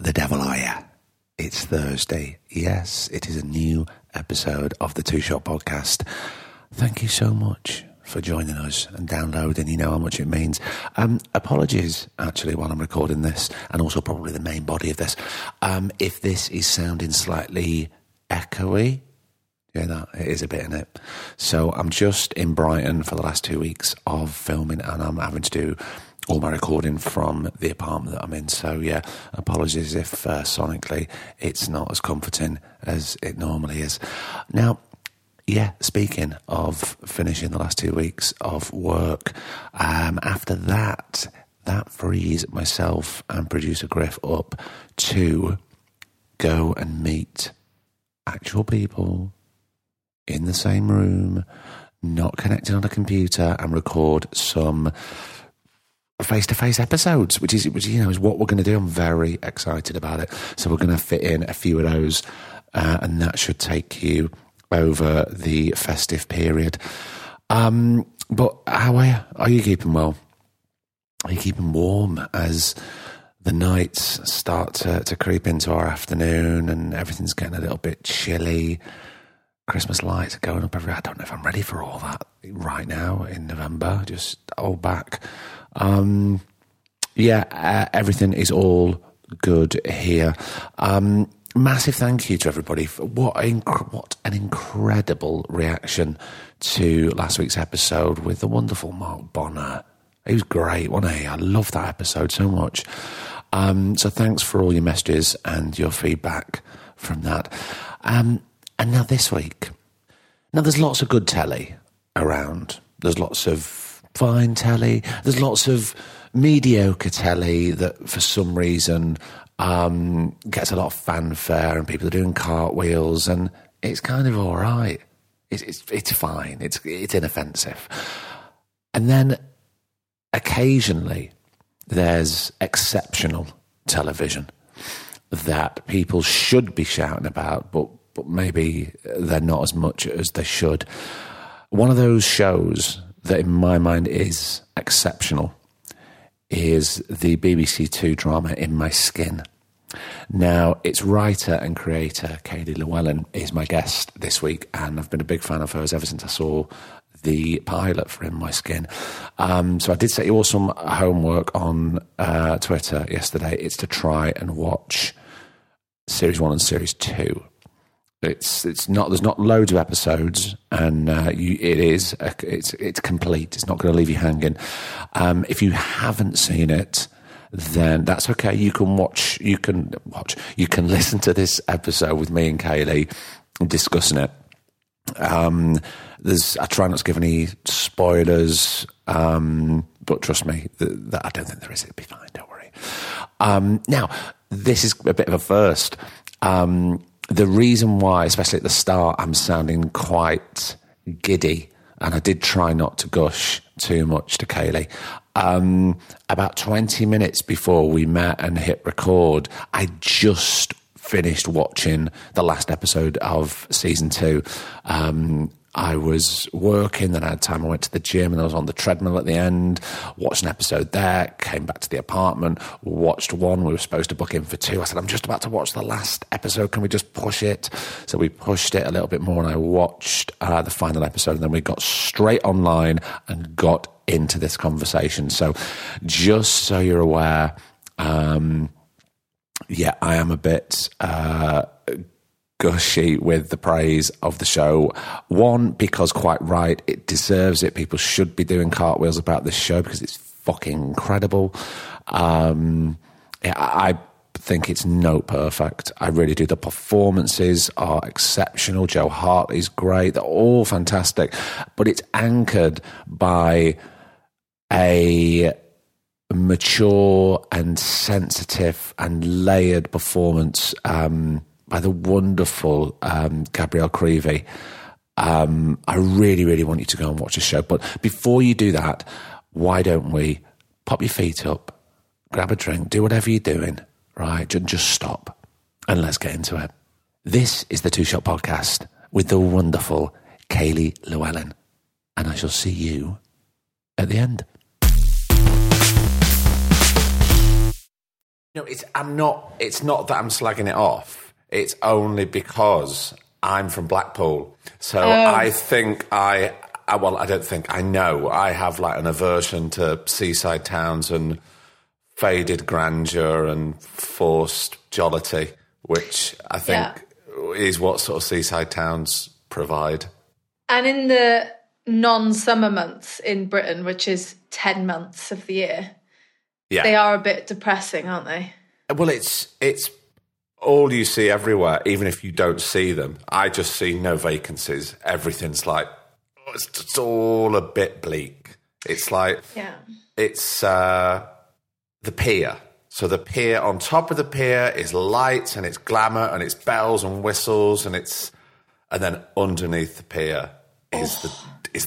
The devil are you? It's Thursday. Yes, it is a new episode of the Two Shot Podcast. Thank you so much for joining us and downloading. You know how much it means. Apologies, actually, while I'm recording this, and also probably the main body of this. If this is sounding slightly echoey, yeah, that it is a bit, innit? So I'm just in Brighton for the last 2 weeks of filming, and I'm having to do all my recording from the apartment that I'm in. So, yeah, apologies if sonically it's not as comforting as it normally is. Now, yeah, speaking of finishing the last 2 weeks of work, after that frees myself and producer Griff up to go and meet actual people in the same room, not connected on a computer, and record some face-to-face episodes, which is what we're going to do. I'm very excited about it. So we're going to fit in a few of those, and that should take you over the festive period. But how are you? Are you keeping well? Are you keeping warm as the nights start to creep into our afternoon and everything's getting a little bit chilly? Christmas lights are going up everywhere. I don't know if I'm ready for all that right now in November. Just hold back. Everything is all good here. Massive thank you to everybody for what an incredible reaction to last week's episode with the wonderful Mark Bonner. He was great, wasn't he? I love that episode so much. So thanks for all your messages and your feedback from that. And now this week, now there's lots of good telly around. There's lots of fine telly. There's lots of mediocre telly that for some reason gets a lot of fanfare and people are doing cartwheels and it's kind of all right. It's fine. It's inoffensive. And then occasionally there's exceptional television that people should be shouting about, but maybe they're not as much as they should. One of those shows that in my mind is exceptional is the BBC Two drama In My Skin. Now, its writer and creator, Kayleigh Llewellyn, is my guest this week, and I've been a big fan of hers ever since I saw the pilot for In My Skin. So I did set you all some homework on Twitter yesterday. It's to try and watch Series 1 and Series 2. It's not, there's not loads of episodes, and it's complete. It's not going to leave you hanging. If you haven't seen it, then that's okay. You can listen to this episode with me and Kayleigh discussing it. I try not to give any spoilers, but trust me, that I don't think there is. It'll be fine. Don't worry. Now this is a bit of a first. The reason why, especially at the start, I'm sounding quite giddy, and I did try not to gush too much to Kayleigh. About 20 minutes before we met and hit record, I just finished watching the last episode of season 2. I was working, then I had time. I went to the gym and I was on the treadmill at the end, watched an episode there, came back to the apartment, watched one. We were supposed to book in for 2. I said, I'm just about to watch the last episode. Can we just push it? So we pushed it a little bit more and I watched the final episode, and then we got straight online and got into this conversation. So just so you're aware, I am a bit gushy with the praise of the show. One, because quite right, it deserves it. People should be doing cartwheels about this show because it's fucking incredible. I think it's note perfect. I really do. The performances are exceptional. Joe Hartley is great. They're all fantastic. But it's anchored by a mature and sensitive and layered performance by the wonderful Gabrielle Creevy. I really, really want you to go and watch the show. But before you do that, why don't we pop your feet up, grab a drink, do whatever you're doing, right? Just stop and let's get into it. This is the Two Shot Podcast with the wonderful Kayleigh Llewellyn. And I shall see you at the end. No, it's not that I'm slagging it off. It's only because I'm from Blackpool. So I know I have like an aversion to seaside towns and faded grandeur and forced jollity, which I think is what sort of seaside towns provide. And in the non-summer months in Britain, which is 10 months of the year, they are a bit depressing, aren't they? Well, it's all you see everywhere, even if you don't see them. I just see no vacancies. Everything's like, it's all a bit bleak. It's like, it's the pier. So the pier, on top of the pier is lights and it's glamour and it's bells and whistles and then underneath the pier is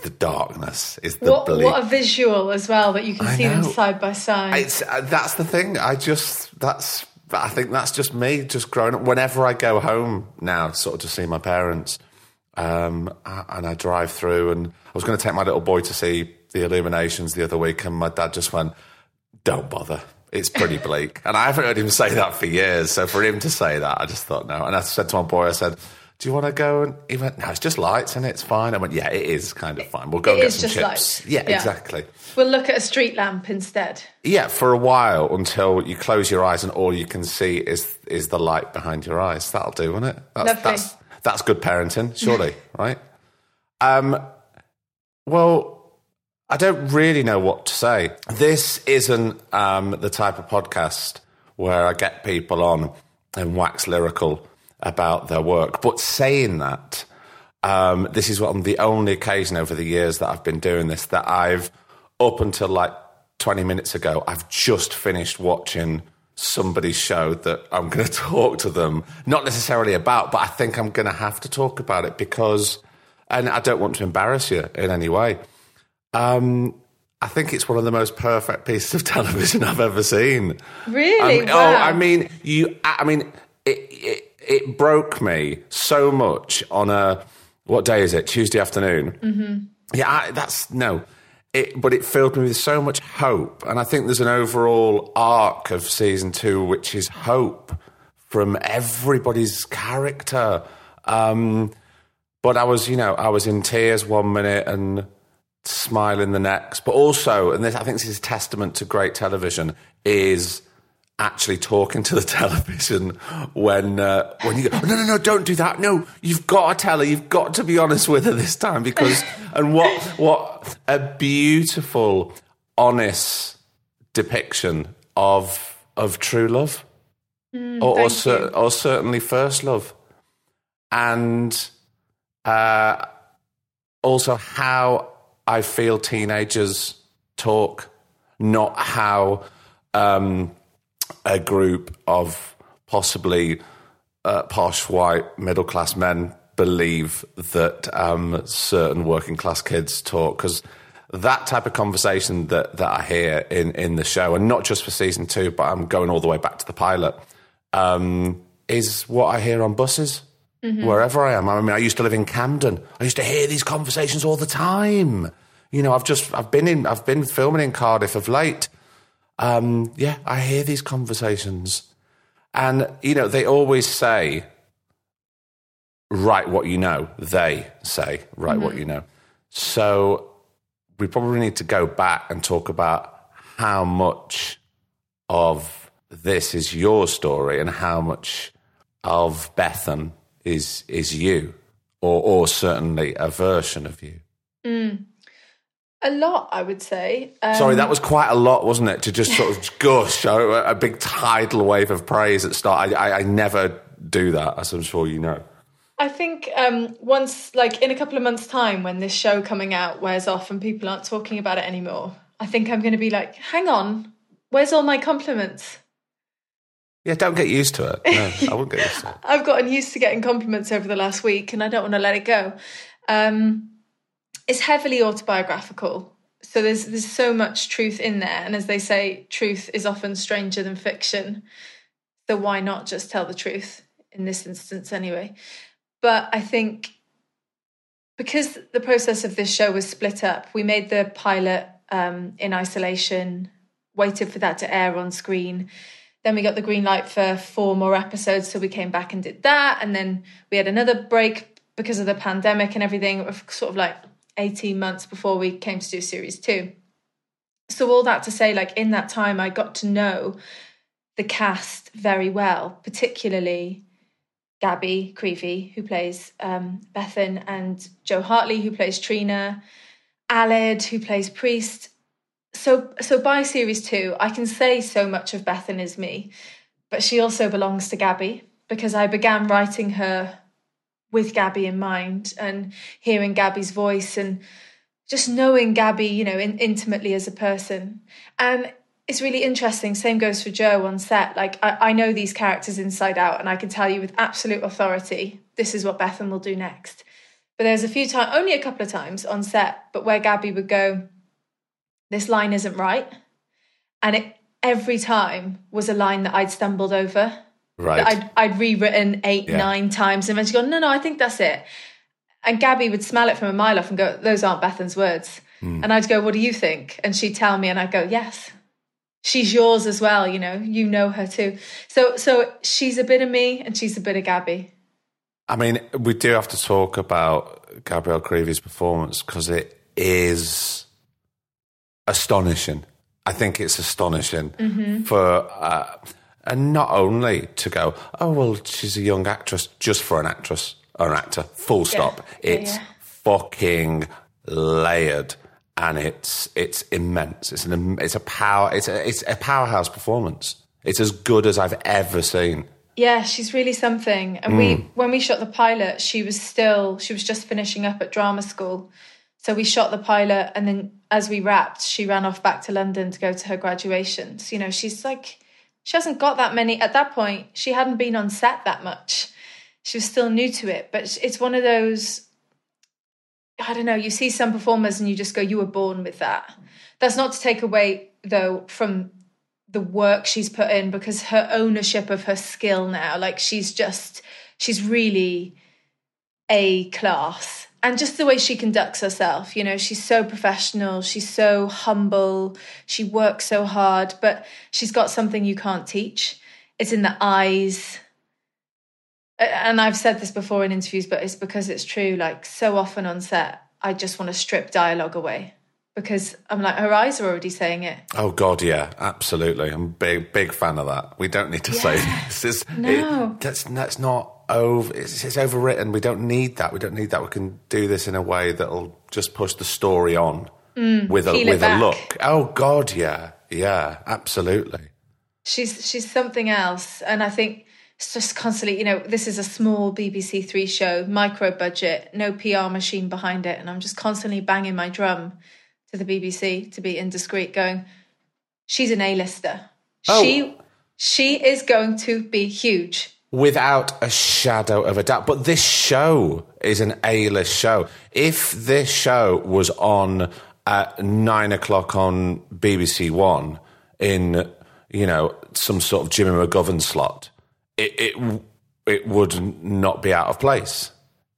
the darkness, is the bleak. What a visual as well, that you can see them side by side. That's the thing. I think that's just me, just growing up. Whenever I go home now, sort of to see my parents, and I drive through, and I was going to take my little boy to see the Illuminations the other week, and my dad just went, "Don't bother. It's pretty bleak." And I haven't heard him say that for years, so for him to say that, I just thought, no. And I said to my boy, I said, "Do you want to go?" And he went, "No, it's just lights and it's fine." I went, "Yeah, it is kind of fine. We'll go and get some chips." Lights. Yeah, exactly. We'll look at a street lamp instead. Yeah, for a while, until you close your eyes and all you can see is the light behind your eyes. That'll do, won't it? That's good parenting, surely, right? Well, I don't really know what to say. This isn't the type of podcast where I get people on and wax lyrical about their work. But saying that, this is on the only occasion over the years that I've been doing this that I've, up until like 20 minutes ago, I've just finished watching somebody's show that I'm going to talk to them, not necessarily about, but I think I'm going to have to talk about it because, and I don't want to embarrass you in any way, I think it's one of the most perfect pieces of television I've ever seen. Really? Wow. It broke me so much on what day is it? Tuesday afternoon. Mm-hmm. Yeah, but it filled me with so much hope. And I think there's an overall arc of season two, which is hope from everybody's character. But I was in tears one minute and smiling the next. But also, and this, I think this is testament to great television, is actually talking to the television when you go, no, don't do that. No, you've got to tell her. You've got to be honest with her this time because... And what a beautiful, honest depiction of true love or certainly first love. And also how I feel teenagers talk, not how... a group of possibly posh white middle-class men believe that certain working-class kids talk, because that type of conversation that I hear in the show, and not just for season two, but I'm going all the way back to the pilot, is what I hear on buses, wherever I am. I mean, I used to live in Camden. I used to hear these conversations all the time. You know, I've been filming in Cardiff of late. I hear these conversations and, they always say, write what you know. They say, write what you know. So we probably need to go back and talk about how much of this is your story and how much of Bethan is you or certainly a version of you. Mm. A lot, I would say. Sorry, that was quite a lot, wasn't it? To just sort of gush a big tidal wave of praise at the start. I never do that, as I'm sure you know. I think once, like in a couple of months' time, when this show coming out wears off and people aren't talking about it anymore, I think I'm going to be like, hang on, where's all my compliments? Yeah, don't get used to it. No, I wouldn't get used to it. I've gotten used to getting compliments over the last week and I don't want to let it go. It's heavily autobiographical. So there's so much truth in there. And as they say, truth is often stranger than fiction. So why not just tell the truth in this instance anyway? But I think because the process of this show was split up, we made the pilot in isolation, waited for that to air on screen. Then we got the green light for 4 more episodes. So we came back and did that. And then we had another break because of the pandemic and everything. It was sort of like 18 months before we came to do series 2. So all that to say, like, in that time, I got to know the cast very well, particularly Gabby Creevy, who plays Bethan, and Joe Hartley, who plays Trina, Aled, who plays Priest. So by series 2, I can say so much of Bethan is me, but she also belongs to Gabby because I began writing her with Gabby in mind and hearing Gabby's voice and just knowing Gabby, you know, intimately as a person. And it's really interesting. Same goes for Joe on set. Like, I know these characters inside out and I can tell you with absolute authority, this is what Bethan will do next. But there's a few times, only a couple of times on set, but where Gabby would go, this line isn't right. And it every time was a line that I'd stumbled over. Right. I'd rewritten 8, 9 times. And then she'd go, no, I think that's it. And Gabby would smell it from a mile off and go, those aren't Bethan's words. Mm. And I'd go, what do you think? And she'd tell me and I'd go, yes, she's yours as well. You know her too. So she's a bit of me and she's a bit of Gabby. I mean, we do have to talk about Gabrielle Creevy's performance because it is astonishing. I think it's astonishing for... And not only to go, oh, well, she's a young actress, just for an actress or an actor, full stop. Yeah, it's fucking layered and it's immense. It's a powerhouse performance. It's as good as I've ever seen. Yeah, she's really something. And when we shot the pilot, she was just finishing up at drama school. So we shot the pilot and then as we wrapped, she ran off back to London to go to her graduation. So, she's like... She hasn't got that many. At that point, she hadn't been on set that much. She was still new to it. But it's one of those, I don't know, you see some performers and you just go, you were born with that. That's not to take away, though, from the work she's put in because her ownership of her skill now, like she's really A class. And just the way she conducts herself, she's so professional, she's so humble, she works so hard, but she's got something you can't teach. It's in the eyes. And I've said this before in interviews, but it's because it's true. Like, so often on set, I just want to strip dialogue away because I'm like, her eyes are already saying it. Oh, God, yeah, absolutely. I'm a big fan of that. We don't need to say this. That's not... It's overwritten. We don't need that. We can do this in a way that'll just push the story on with a look. Oh God, yeah, absolutely. She's something else, and I think it's just constantly. This is a small BBC 3 show, micro budget, no PR machine behind it, and I'm just constantly banging my drum to the BBC to be indiscreet, going, she's an A-lister. Oh. She is going to be huge. Without a shadow of a doubt. But this show is an A-list show. If this show was on at 9:00 on BBC One in, some sort of Jimmy McGovern slot, it would not be out of place.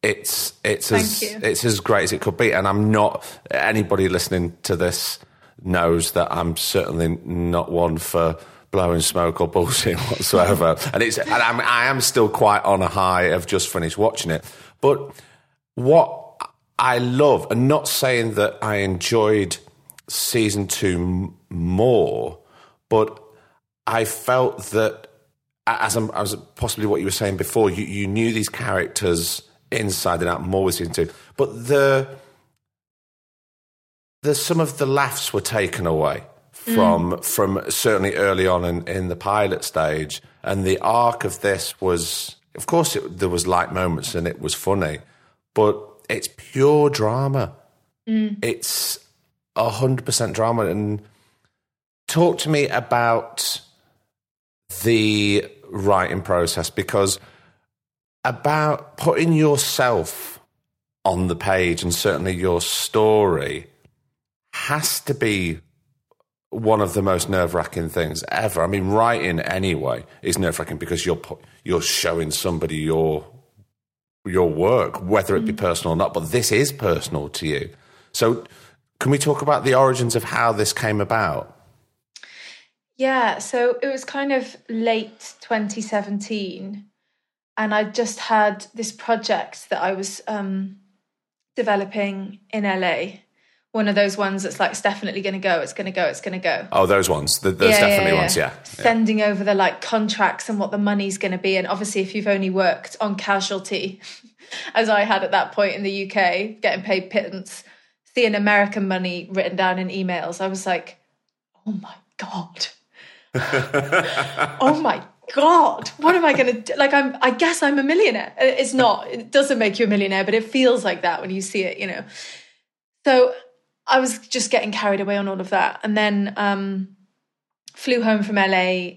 It's as great as it could be. And anybody listening to this knows that I'm certainly not one for... blowing smoke or bullshit whatsoever. I am still quite on a high of just finished watching it. But what I love, and not saying that I enjoyed season 2 more, but I felt that, as possibly what you were saying before, you knew these characters inside and out more with season 2. But some of the laughs were taken away. From certainly early on in the pilot stage. And the arc of this was, of course, there was light moments and it was funny, but it's pure drama. It's 100% drama. And talk to me about the writing process, because about putting yourself on the page, and certainly your story, has to be one of the most nerve-wracking things ever. I mean, writing anyway is nerve-wracking because you're showing somebody your work, whether it be personal or not, but this is personal to you. So can we talk about the origins of how this came about? Yeah, so it was kind of late 2017, and I just had this project that I was developing in LA. One of those ones that's like, it's definitely going to go, it's going to go, it's going to go. Oh, those ones. Those ones. Sending over the like contracts and what the money's going to be. And obviously if you've only worked on Casualty, as I had at that point in the UK, getting paid pittance, seeing American money written down in emails, I was like, oh my God. Oh my God, what am I going to do? Like, I guess I'm a millionaire. It's not, it doesn't make you a millionaire, but it feels like that when you see it, you know. So I was just getting carried away on all of that, and then flew home from LA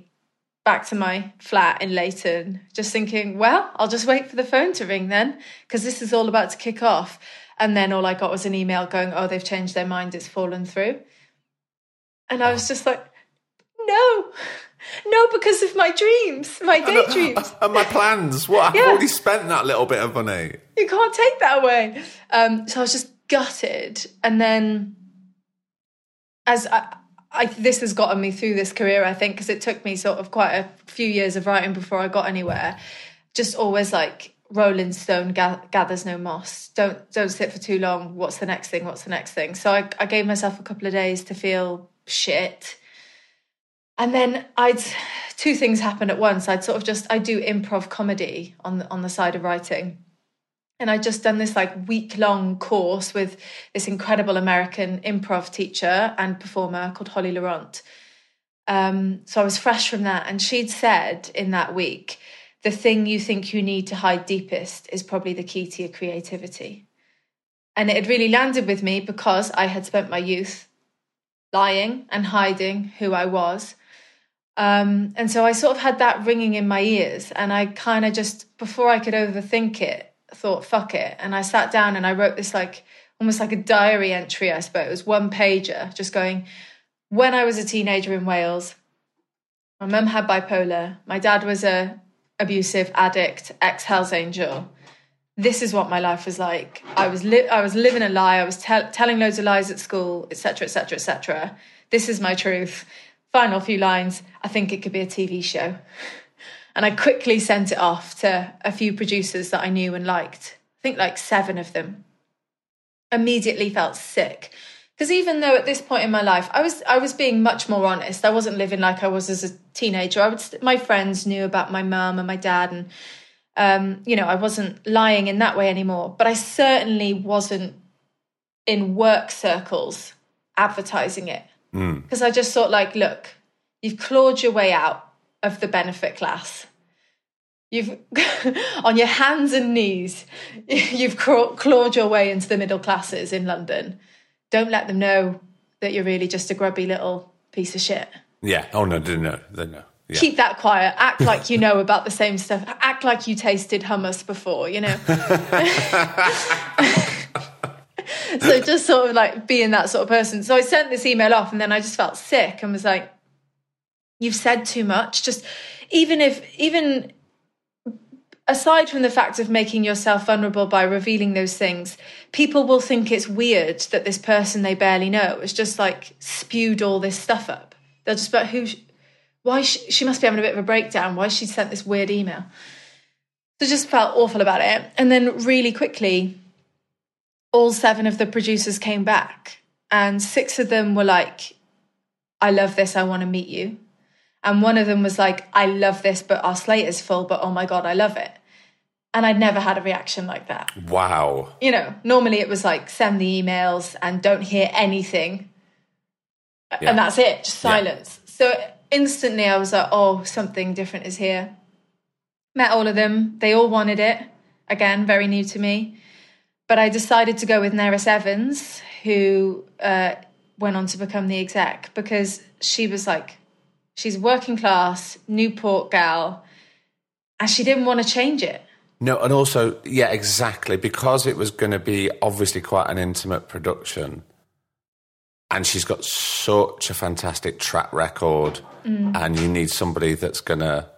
back to my flat in Leighton, just thinking, well, I'll just wait for the phone to ring then, because this is all about to kick off. And then all I got was an email going, oh, they've changed their mind, it's fallen through. And I was just like, no, because of my dreams, my daydreams. And my plans, what? Yeah. I've already spent that little bit of money. You can't take that away. So I was just gutted. And then as I this has gotten me through this career, I think, because it took me sort of quite a few years of writing before I got anywhere. Just always like, rolling stone gathers no moss. Don't sit for too long. What's the next thing? What's the next thing? So I gave myself a couple of days to feel shit. And then two things happened at once. I do improv comedy on the side of writing. And I'd just done this like week-long course with this incredible American improv teacher and performer called Holly Laurent. So I was fresh from that. And she'd said in that week, the thing you think you need to hide deepest is probably the key to your creativity. And it had really landed with me because I had spent my youth lying and hiding who I was. And so I sort of had that ringing in my ears. And I kind of just, before I could overthink it, thought, fuck it. And I sat down and I wrote this like almost like a diary entry, I suppose, one pager, just going, when I was a teenager in Wales, my mum had bipolar, my dad was a abusive addict, ex-Hells Angel. This is what my life was like. I was living a lie. I was telling loads of lies at school, etc., etc., etc. This is my truth. Final few lines. I think it could be a TV show. And I quickly sent it off to a few producers that I knew and liked. I think like 7 of them. Immediately felt sick. Because even though at this point in my life, I was being much more honest. I wasn't living like I was as a teenager. My friends knew about my mum and my dad. And, you know, I wasn't lying in that way anymore. But I certainly wasn't in work circles advertising it. Because I just thought like, look, you've clawed your way out of the benefit class. You've on your hands and knees, you've clawed your way into the middle classes in London. Don't let them know that you're really just a grubby little piece of shit. Yeah. Oh no, no. Yeah. Keep that quiet. Act like you know about the same stuff. Act like you tasted hummus before, you know. So just sort of like being that sort of person. So I sent this email off, and then I just felt sick and was like, you've said too much. Just even aside from the fact of making yourself vulnerable by revealing those things, people will think it's weird that this person they barely know has just like spewed all this stuff up. They'll just be like, she must be having a bit of a breakdown. Why she sent this weird email? So just felt awful about it. And then really quickly, all 7 of the producers came back, and 6 of them were like, I love this. I want to meet you. And one of them was like, I love this, but our slate is full, but oh my God, I love it. And I'd never had a reaction like that. Wow. You know, normally it was like, send the emails and don't hear anything. Yeah. And that's it, just silence. Yeah. So instantly I was like, oh, something different is here. Met all of them. They all wanted it. Again, very new to me. But I decided to go with Nerys Evans, who went on to become the exec, because she was like, she's working class, Newport gal, and she didn't want to change it. No, and also, yeah, exactly, because it was going to be obviously quite an intimate production, and she's got such a fantastic track record, and you need somebody that's going to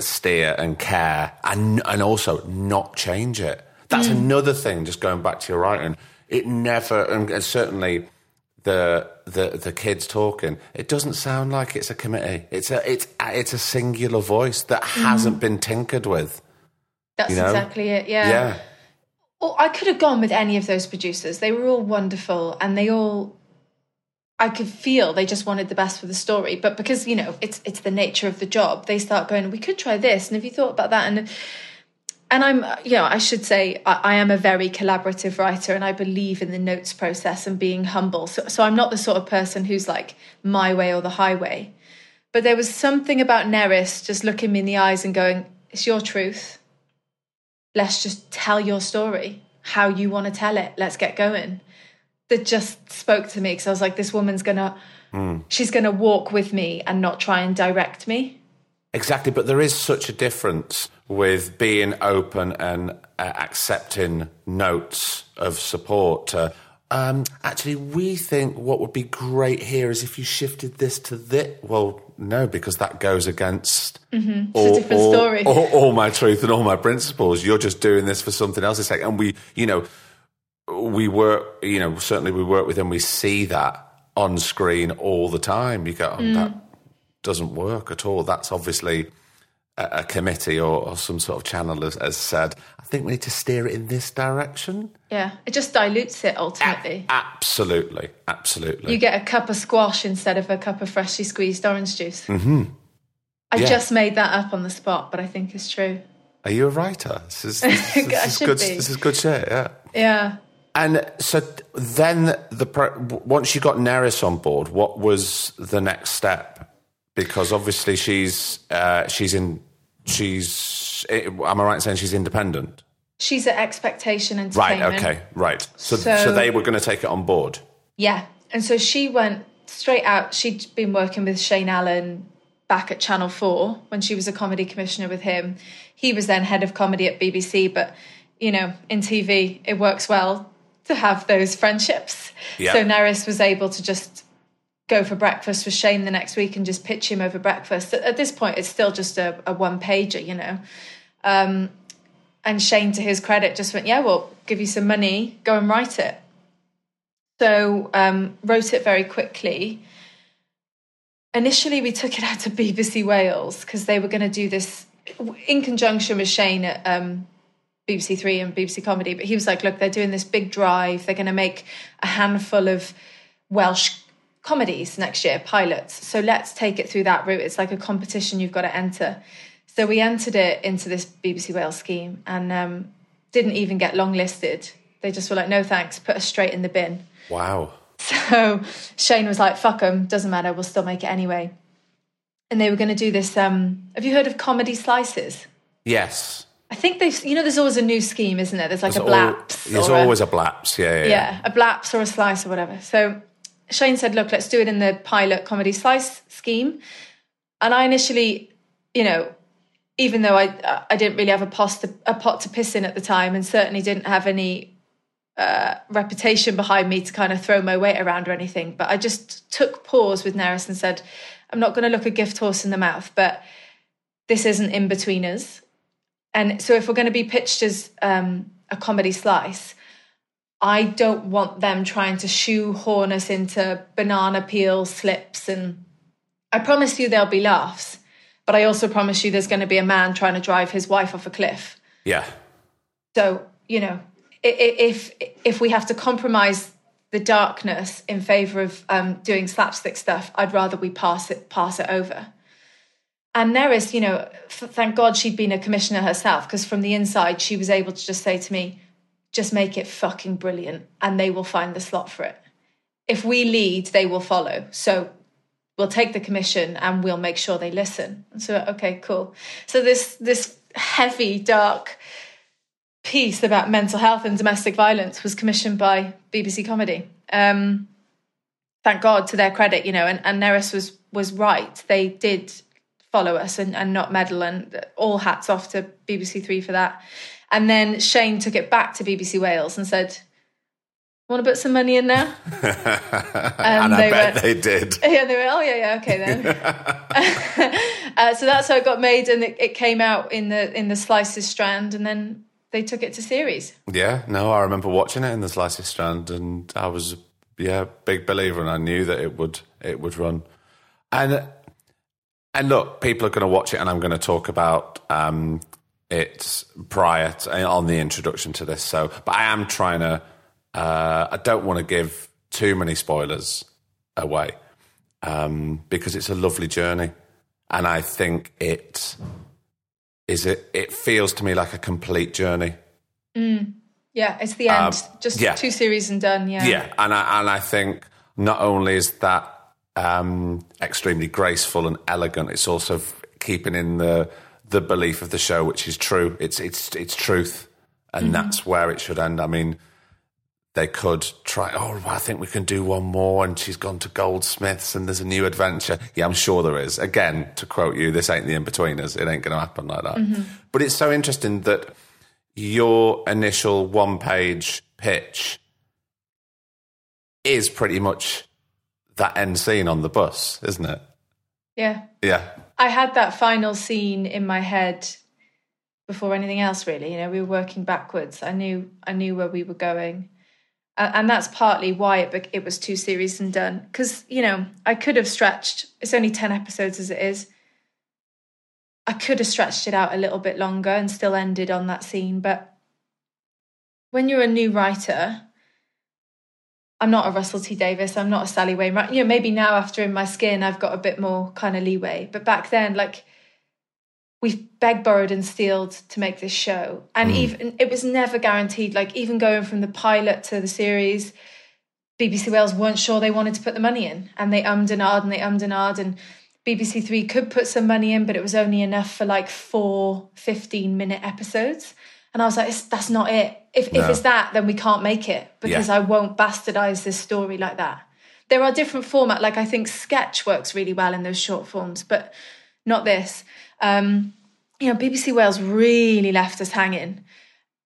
steer and care and also not change it. That's another thing, just going back to your writing. It never, and certainly the kids talking, it doesn't sound like it's a committee. It's a singular voice that hasn't been tinkered with. That's exactly it, yeah. Well, I could have gone with any of those producers. They were all wonderful, and I could feel they just wanted the best for the story. But because, it's the nature of the job, they start going, we could try this, and have you thought about that? And I'm, I should say I am a very collaborative writer, and I believe in the notes process and being humble. So I'm not the sort of person who's like my way or the highway. But there was something about Nerys just looking me in the eyes and going, it's your truth. Let's just tell your story, how you want to tell it. Let's get going. That just spoke to me, because I was like, this woman's going to, she's going to walk with me and not try and direct me. Exactly, but there is such a difference with being open and accepting notes of support. Actually, we think what would be great here is if you shifted this to this. Well, no, because that goes against all my truth and all my principles. You're just doing this for something else. It's like, and we work, certainly we work with, and we see that on screen all the time. You go, that doesn't work at all. That's obviously a committee or some sort of channel has said, I think we need to steer it in this direction. Yeah, it just dilutes it ultimately. Absolutely. You get a cup of squash instead of a cup of freshly squeezed orange juice. Mm-hmm. I just made that up on the spot, but I think it's true. Are you a writer? This is good shit, yeah. Yeah. And so then, once you got Nerys on board, what was the next step? Because obviously am I right in saying she's independent? She's at Expectation Entertainment. Right, okay, right. So they were going to take it on board? Yeah, and so she went straight out. She'd been working with Shane Allen back at Channel 4 when she was a comedy commissioner with him. He was then head of comedy at BBC, but, in TV, it works well to have those friendships. Yeah. So Nerys was able to just go for breakfast with Shane the next week and just pitch him over breakfast. At this point, it's still just a one-pager, and Shane, to his credit, just went, yeah, well, give you some money, go and write it. So wrote it very quickly. Initially, we took it out to BBC Wales because they were going to do this in conjunction with Shane at BBC Three and BBC Comedy. But he was like, look, they're doing this big drive. They're going to make a handful of Welsh comedies next year, pilots. So let's take it through that route. It's like a competition you've got to enter. So we entered it into this BBC Wales scheme and didn't even get longlisted. They just were like, no thanks, put us straight in the bin. Wow. So Shane was like, fuck them, doesn't matter, we'll still make it anyway. And they were going to do this, have you heard of comedy slices? Yes. I think they've, there's always a new scheme, isn't there? There's like a blaps. There's always a blaps, yeah. Yeah, a blaps or a slice or whatever. So Shane said, look, let's do it in the pilot comedy slice scheme. And I initially, even though I didn't really have a pot to piss in at the time, and certainly didn't have any reputation behind me to kind of throw my weight around or anything, but I just took pause with Nerys and said, I'm not going to look a gift horse in the mouth, but this isn't In Between Us. And so if we're going to be pitched as a comedy slice, I don't want them trying to shoehorn us into banana peel slips. And I promise you there'll be laughs, but I also promise you there's going to be a man trying to drive his wife off a cliff. Yeah. So, if we have to compromise the darkness in favour of doing slapstick stuff, I'd rather we pass it over. And Nerys, thank God she'd been a commissioner herself, because from the inside she was able to just say to me, just make it fucking brilliant and they will find the slot for it. If we lead, they will follow. So we'll take the commission and we'll make sure they listen. So, okay, cool. So this heavy, dark piece about mental health and domestic violence was commissioned by BBC Comedy. Thank God, to their credit, and Nerys was right. They did follow us and not meddle, and all hats off to BBC Three for that. And then Shane took it back to BBC Wales and said, want to put some money in now? And I bet they did. Yeah, they were, oh, yeah, okay then. So that's how it got made, and it came out in the Slices strand, and then they took it to series. Yeah, no, I remember watching it in the Slices strand, and I was, yeah, big believer, and I knew that it would run. And look, people are going to watch it, and I'm going to talk about it prior to, on the introduction to this. So, but I am trying to. I don't want to give too many spoilers away because it's a lovely journey, and I think it feels to me like a complete journey. Mm. Yeah, it's the end. Just two series and done. Yeah, yeah, and I think not only is that extremely graceful and elegant, it's also keeping in the belief of the show, which is true. It's truth, and that's where it should end. I mean. They could try, I think we can do one more, and she's gone to Goldsmiths and there's a new adventure. Yeah, I'm sure there is. Again, to quote you, this ain't the in-betweeners. It ain't going to happen like that. Mm-hmm. But it's so interesting that your initial one-page pitch is pretty much that end scene on the bus, isn't it? Yeah. Yeah. I had that final scene in my head before anything else, really. You know, we were working backwards. I knew where we were going. And that's partly why it was two series and done. Because, you know, I could have stretched... It's only 10 episodes as it is. I could have stretched it out a little bit longer and still ended on that scene. But when you're a new writer... I'm not a Russell T Davies. I'm not a Sally Wainwright. You know, maybe now after In My Skin, I've got a bit more kind of leeway. But back then, like... We've begged, borrowed and stealed to make this show. And even it was never guaranteed, like even going from the pilot to the series, BBC Wales weren't sure they wanted to put the money in. And they ummed and ahed. And BBC Three could put some money in, but it was only enough for like 4 15-minute episodes. And I was like, that's not it. If it's that, then we can't make it because I won't bastardise this story like that. There are different formats. Like I think sketch works really well in those short forms, but not this. You know, BBC Wales really left us hanging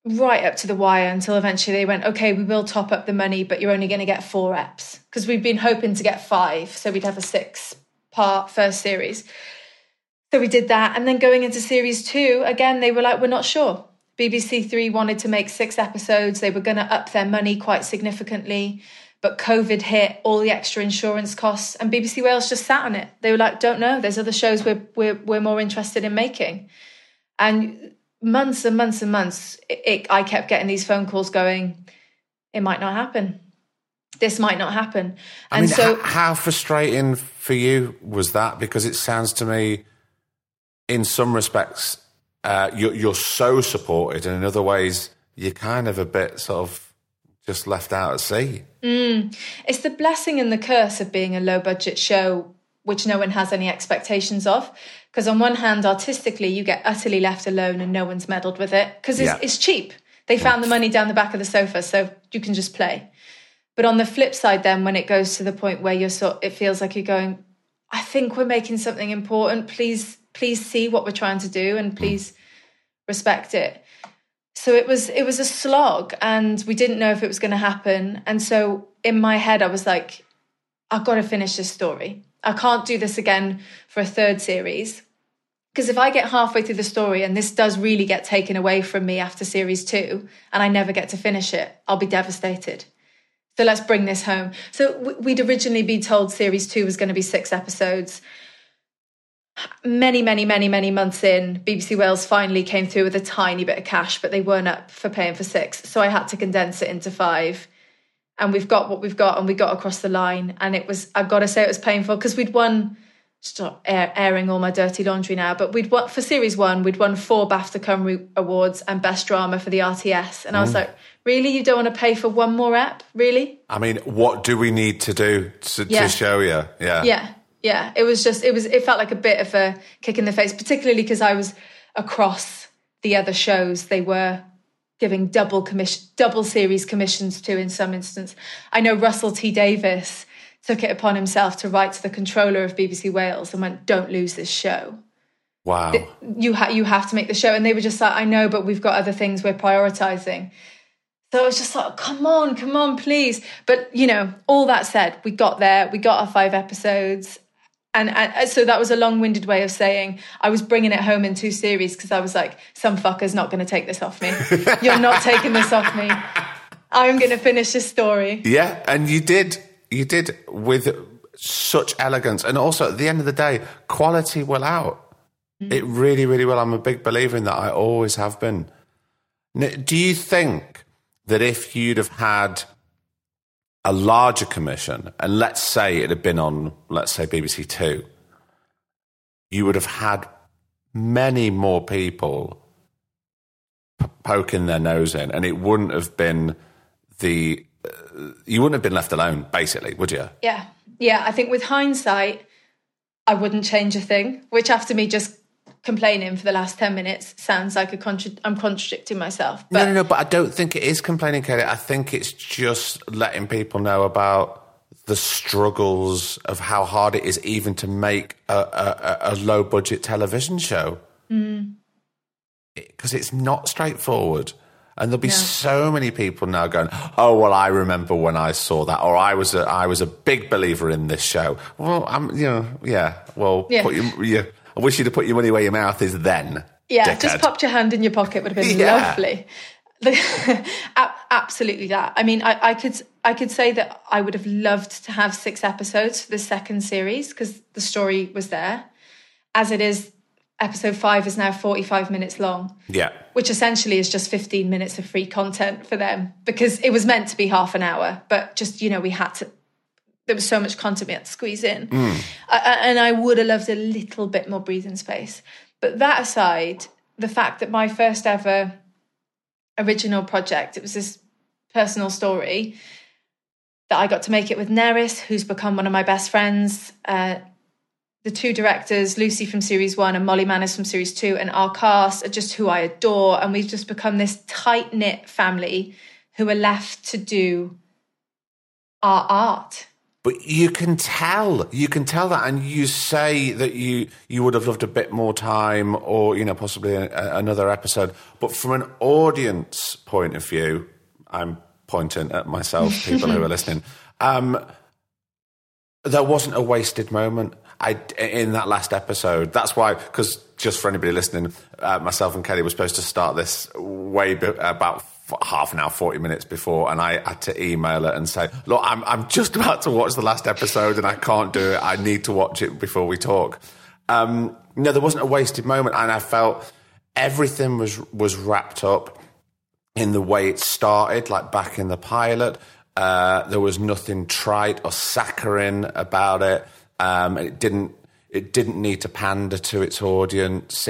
right up to the wire until eventually they went, okay, we will top up the money, but you're only going to get 4 eps because we'd been hoping to get 5. So we'd have a 6-part first series. So we did that. And then going into series 2, again, they were like, we're not sure. BBC Three wanted to make 6 episodes. They were going to up their money quite significantly, but COVID hit, all the extra insurance costs, and BBC Wales just sat on it. They were like, don't know, there's other shows we're more interested in making. And months and months and months, I kept getting these phone calls going, it might not happen. This might not happen. I mean, so how frustrating for you was that? Because it sounds to me, in some respects, you're so supported, and in other ways, you're kind of a bit sort of, just left out at sea. It's the blessing and the curse of being a low-budget show, which no one has any expectations of. Because on one hand, artistically, you get utterly left alone and no one's meddled with it. Because it's cheap. They found the money down the back of the sofa, so you can just play. But on the flip side then, when it goes to the point where it feels like you're going, I think we're making something important. Please see what we're trying to do and please respect it. So it was a slog, and we didn't know if it was going to happen. And so in my head, I was like, I've got to finish this story. I can't do this again for a third series. Because if I get halfway through the story and this does really get taken away from me after series 2 and I never get to finish it, I'll be devastated. So let's bring this home. So we'd originally been told series 2 was going to be 6 episodes. Many, many, many, many months in, BBC Wales finally came through with a tiny bit of cash, but they weren't up for paying for 6. So I had to condense it into 5. And we've got what we've got, and we got across the line. And it was, I've got to say, it was painful because we'd won, stop airing all my dirty laundry now, but we'd won, for series 1, we'd won 4 BAFTA Cymru awards and Best Drama for the RTS. And I was like, really? You don't want to pay for one more ep? Really? I mean, what do we need to do to show you? Yeah. Yeah. Yeah, it felt like a bit of a kick in the face, particularly because I was across the other shows they were giving double series commissions to in some instance. I know Russell T Davies took it upon himself to write to the controller of BBC Wales and went, don't lose this show. Wow. You have to make the show. And they were just like, I know, but we've got other things we're prioritising. So I was just like, come on, please. But, you know, all that said, we got there. We got our 5 episodes. And so that was a long-winded way of saying I was bringing it home in 2 series because I was like, some fucker's not going to take this off me. You're not taking this off me. I'm going to finish this story. Yeah, and you did. You did with such elegance. And also, at the end of the day, quality will out. Mm-hmm. It really, really will. I'm a big believer in that. I always have been. Do you think that if you'd have had a larger commission, and let's say it had been on, let's say, BBC Two, you would have had many more people poking their nose in, and it wouldn't have been you wouldn't have been left alone, basically, would you? Yeah, I think with hindsight, I wouldn't change a thing, which after me just complaining for the last 10 minutes sounds like I'm contradicting myself. But no, but I don't think it is complaining, Kayleigh. I think it's just letting people know about the struggles of how hard it is even to make a low-budget television show. Because it's not straightforward. And there'll be so many people now going, oh, well, I remember when I saw that, or I was a big believer in this show. Well, I wish you'd have put your money where your mouth is then. Yeah, dickhead. Just popped your hand in your pocket would have been lovely. Absolutely that. I mean, I could say that I would have loved to have 6 episodes for the second series because the story was there. As it is, episode 5 is now 45 minutes long. Yeah. Which essentially is just 15 minutes of free content for them because it was meant to be half an hour, but just, you know, we had to... There was so much content we had to squeeze in. And I would have loved a little bit more breathing space. But that aside, the fact that my first ever original project, it was this personal story that I got to make it with Nerys, who's become one of my best friends. The 2 directors, Lucy from series 1 and Molly Manners from series 2, and our cast are just who I adore. And we've just become this tight-knit family who are left to do our art. But you can tell that, and you say that you would have loved a bit more time, or, you know, possibly another episode. But from an audience point of view, I'm pointing at myself, people who are listening. There wasn't a wasted moment in that last episode. That's why, because just for anybody listening, myself and Kayleigh were supposed to start this about half an hour, 40 minutes before, and I had to email it and say, look, I'm just about to watch the last episode and I can't do it. I need to watch it before we talk. No, there wasn't a wasted moment, and I felt everything was wrapped up in the way it started, like back in the pilot. There was nothing trite or saccharine about it. It didn't need to pander to its audience.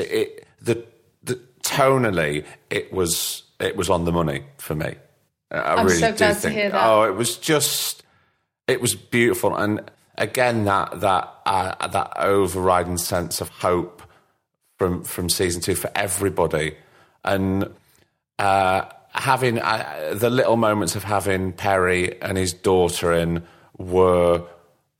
Tonally, it was on the money for me. I'm really so glad to hear that. Oh, it was beautiful. And again, that overriding sense of hope from season 2 for everybody. And having the little moments of having Perry and his daughter in were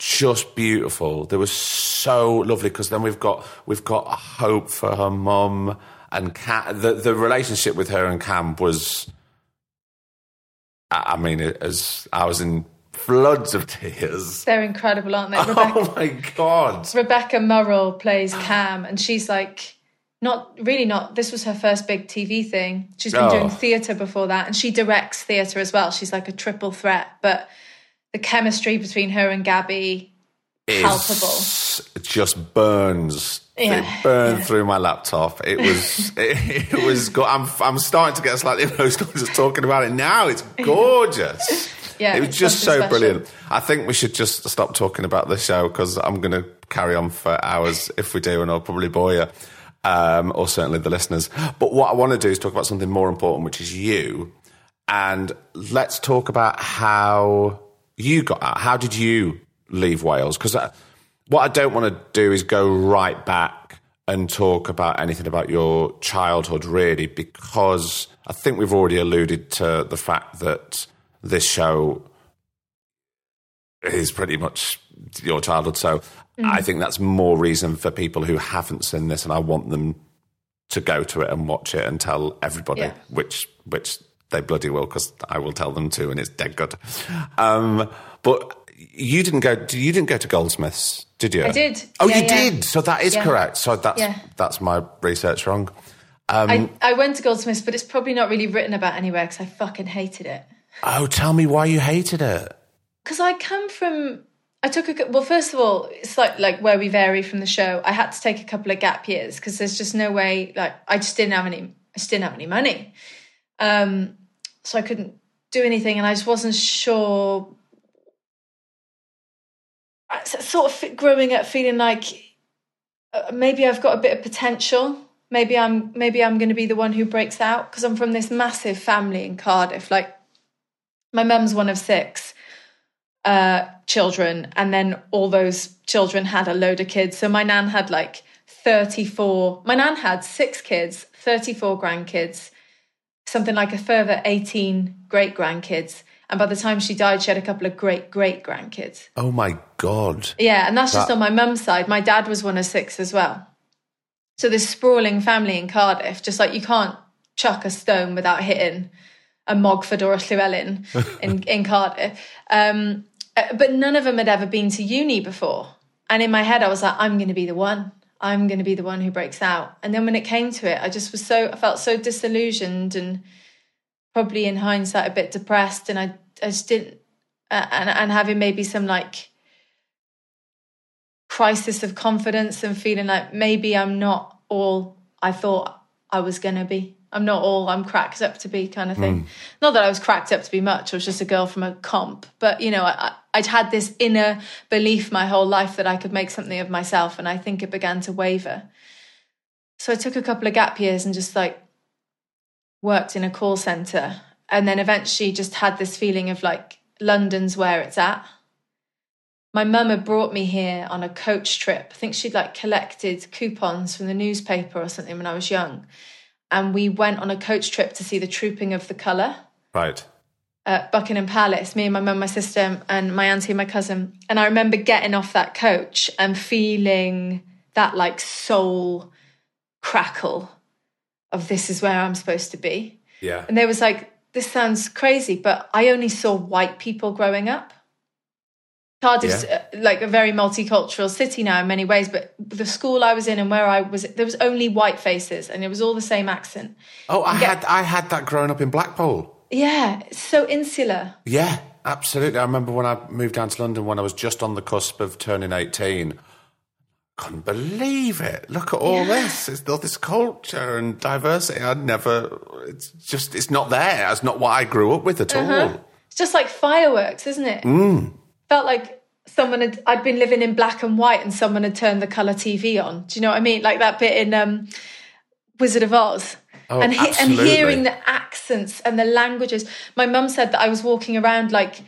just beautiful. They were so lovely, because then we've got hope for her mum. And Cam, the relationship with her and Cam was, I mean, as I was in floods of tears. They're incredible, aren't they? Oh, my God. Rebecca Murrell plays Cam, and she's like, this was her first big TV thing. She's been doing theatre before that, and she directs theatre as well. She's like a triple threat, but the chemistry between her and Gabby, palpable. It just burns. Yeah. It burned through my laptop. It was, it was. I'm starting to get slightly emotional just talking about it now. It's gorgeous. Yeah, it was just so special. Brilliant. I think we should just stop talking about the show, because I'm going to carry on for hours if we do, and I'll probably bore you, or certainly the listeners. But what I want to do is talk about something more important, which is you. And let's talk about how you got out. How did you leave Wales? Because what I don't want to do is go right back and talk about anything about your childhood, really, because I think we've already alluded to the fact that this show is pretty much your childhood. So I think that's more reason for people who haven't seen this, and I want them to go to it and watch it and tell everybody, which they bloody will, because I will tell them too, and it's dead good. But you didn't go. You didn't go to Goldsmiths, did you? I did. Oh, yeah, you did. So that is correct. So that's my research wrong. I went to Goldsmiths, but it's probably not really written about anywhere because I fucking hated it. Oh, tell me why you hated it. Because I come from. Well, first of all, it's like where we vary from the show. I had to take a couple of gap years because there's just no way. Like, I just didn't have any money, so I couldn't do anything, and I just wasn't sure. I sort of growing up feeling like maybe I've got a bit of potential. Maybe I'm going to be the one who breaks out, because I'm from this massive family in Cardiff. Like, my mum's one of six. Children, and then all those children had a load of kids. So my nan had like 34. My nan had 6 kids, 34 grandkids, something like a further 18 great grandkids. And by the time she died, she had a couple of great great grandkids. Oh my God. Yeah, and that's just on my mum's side. My dad was one of 6 as well. So this sprawling family in Cardiff, just like you can't chuck a stone without hitting a Mogford or a Llewellyn in Cardiff. But none of them had ever been to uni before. And in my head, I was like, I'm going to be the one. I'm going to be the one who breaks out. And then when it came to it, I felt so disillusioned, and probably in hindsight a bit depressed. And I just didn't, and having maybe some like crisis of confidence and feeling like maybe I'm not all I thought I was going to be. I'm not all I'm cracked up to be, kind of thing. Not that I was cracked up to be much. I was just a girl from a comp. But, you know, I'd had this inner belief my whole life that I could make something of myself, and I think it began to waver. So I took a couple of gap years and just, like, worked in a call centre, and then eventually just had this feeling of, like, London's where it's at. My mum had brought me here on a coach trip. I think she'd, like, collected coupons from the newspaper or something when I was young. And we went on a coach trip to see the Trooping of the Colour. Right. At Buckingham Palace, me and my mum, my sister, and my auntie and my cousin. And I remember getting off that coach and feeling that, like, soul crackle of this is where I'm supposed to be. Yeah. And there was, like, this sounds crazy, but I only saw white people growing up. Cardiff's like a very multicultural city now in many ways, but the school I was in and where I was, there was only white faces, and it was all the same accent. Oh, I had that growing up in Blackpool. Yeah, it's so insular. Yeah, absolutely. I remember when I moved down to London, when I was just on the cusp of turning 18, couldn't believe it. Look at all this. It's all this culture and diversity. It's not there. It's not what I grew up with at all. It's just like fireworks, isn't it? Felt like I'd been living in black and white, and someone had turned the colour TV on. Do you know what I mean? Like that bit in Wizard of Oz. Oh, and hearing the accents and the languages. My mum said that I was walking around like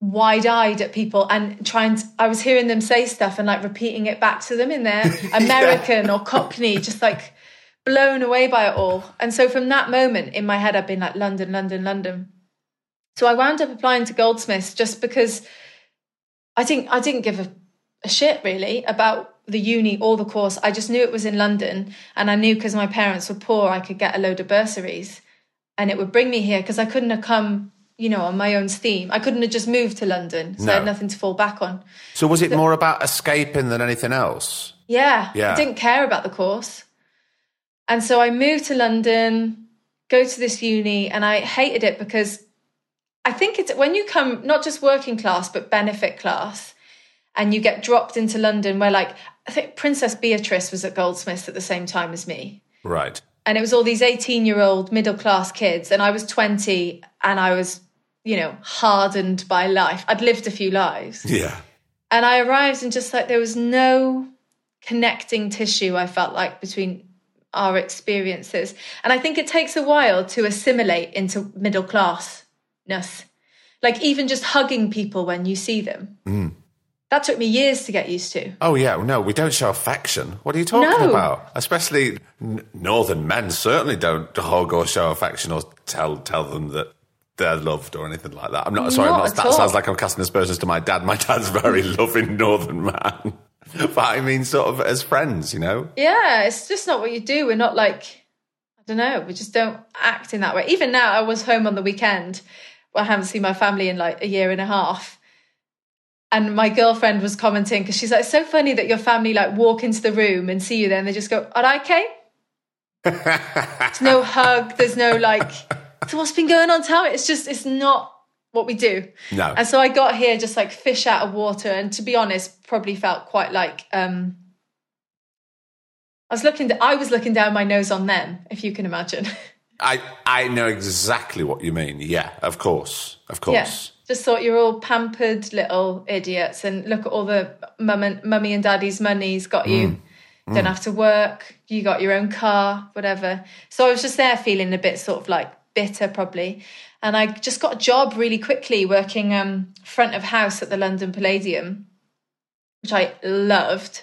wide-eyed at people and I was hearing them say stuff and like repeating it back to them in their American or Cockney, just like blown away by it all. And so from that moment in my head, I've been like, London, London, London. So I wound up applying to Goldsmiths just because I didn't give a shit really about the uni or the course. I just knew it was in London, and I knew because my parents were poor, I could get a load of bursaries, and it would bring me here, because I couldn't have come, you know, on my own steam. I couldn't have just moved to London, so I had nothing to fall back on. So was it more about escaping than anything else? Yeah. I didn't care about the course. And so I moved to London, go to this uni, and I hated it because I think it's when you come, not just working class, but benefit class, and you get dropped into London where, like, I think Princess Beatrice was at Goldsmiths at the same time as me. Right. And it was all these 18-year-old middle-class kids, and I was 20, and I was, you know, hardened by life. I'd lived a few lives. Yeah. And I arrived, and just, like, there was no connecting tissue, I felt like, between our experiences. And I think it takes a while to assimilate into middle-class. Like even just hugging people when you see them. That took me years to get used to. Oh yeah, no, we don't show affection. What are you talking about? Especially northern men certainly don't hug or show affection or tell them that they're loved or anything like that. I'm not sorry, that sounds like I'm casting aspersions to my dad. My dad's a very loving northern man. But I mean, sort of as friends, you know? Yeah, it's just not what you do. We're not like, I don't know, we just don't act in that way. Even now, I was home on the weekend. I haven't seen my family in like a year and a half. And my girlfriend was commenting, because she's like, it's so funny that your family like walk into the room and see you there and they just go, all right, Kay? There's no hug. There's no like, so what's been going on, Tara? It's just, it's not what we do. No. And so I got here just like fish out of water. And to be honest, probably felt quite like, I was looking down my nose on them, if you can imagine. I know exactly what you mean. Yeah, of course. Yeah. Just thought you're all pampered little idiots, and look at all the mummy and daddy's money's got you. Don't have to work. You got your own car, whatever. So I was just there feeling a bit sort of like bitter, probably. And I just got a job really quickly working front of house at the London Palladium, which I loved.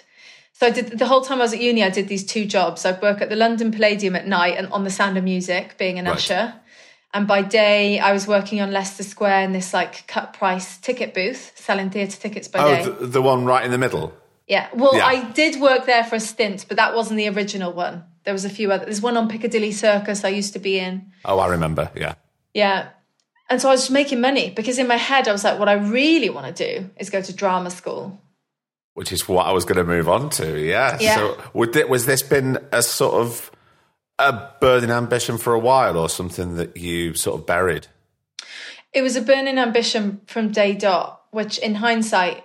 So I did, the whole time I was at uni, I did these two jobs. I'd work at the London Palladium at night and on The Sound of Music, being an usher. And by day, I was working on Leicester Square in this like cut price ticket booth, selling theatre tickets by day. Oh, the one right in the middle? Yeah. Well, yeah. I did work there for a stint, but that wasn't the original one. There was a few other. There's one on Piccadilly Circus I used to be in. Oh, I remember. Yeah. Yeah. And so I was making money because in my head, I was like, what I really want to do is go to drama school. Which is what I was going to move on to, yeah. So was this been a sort of a burning ambition for a while or something that you sort of buried? It was a burning ambition from day dot, which in hindsight,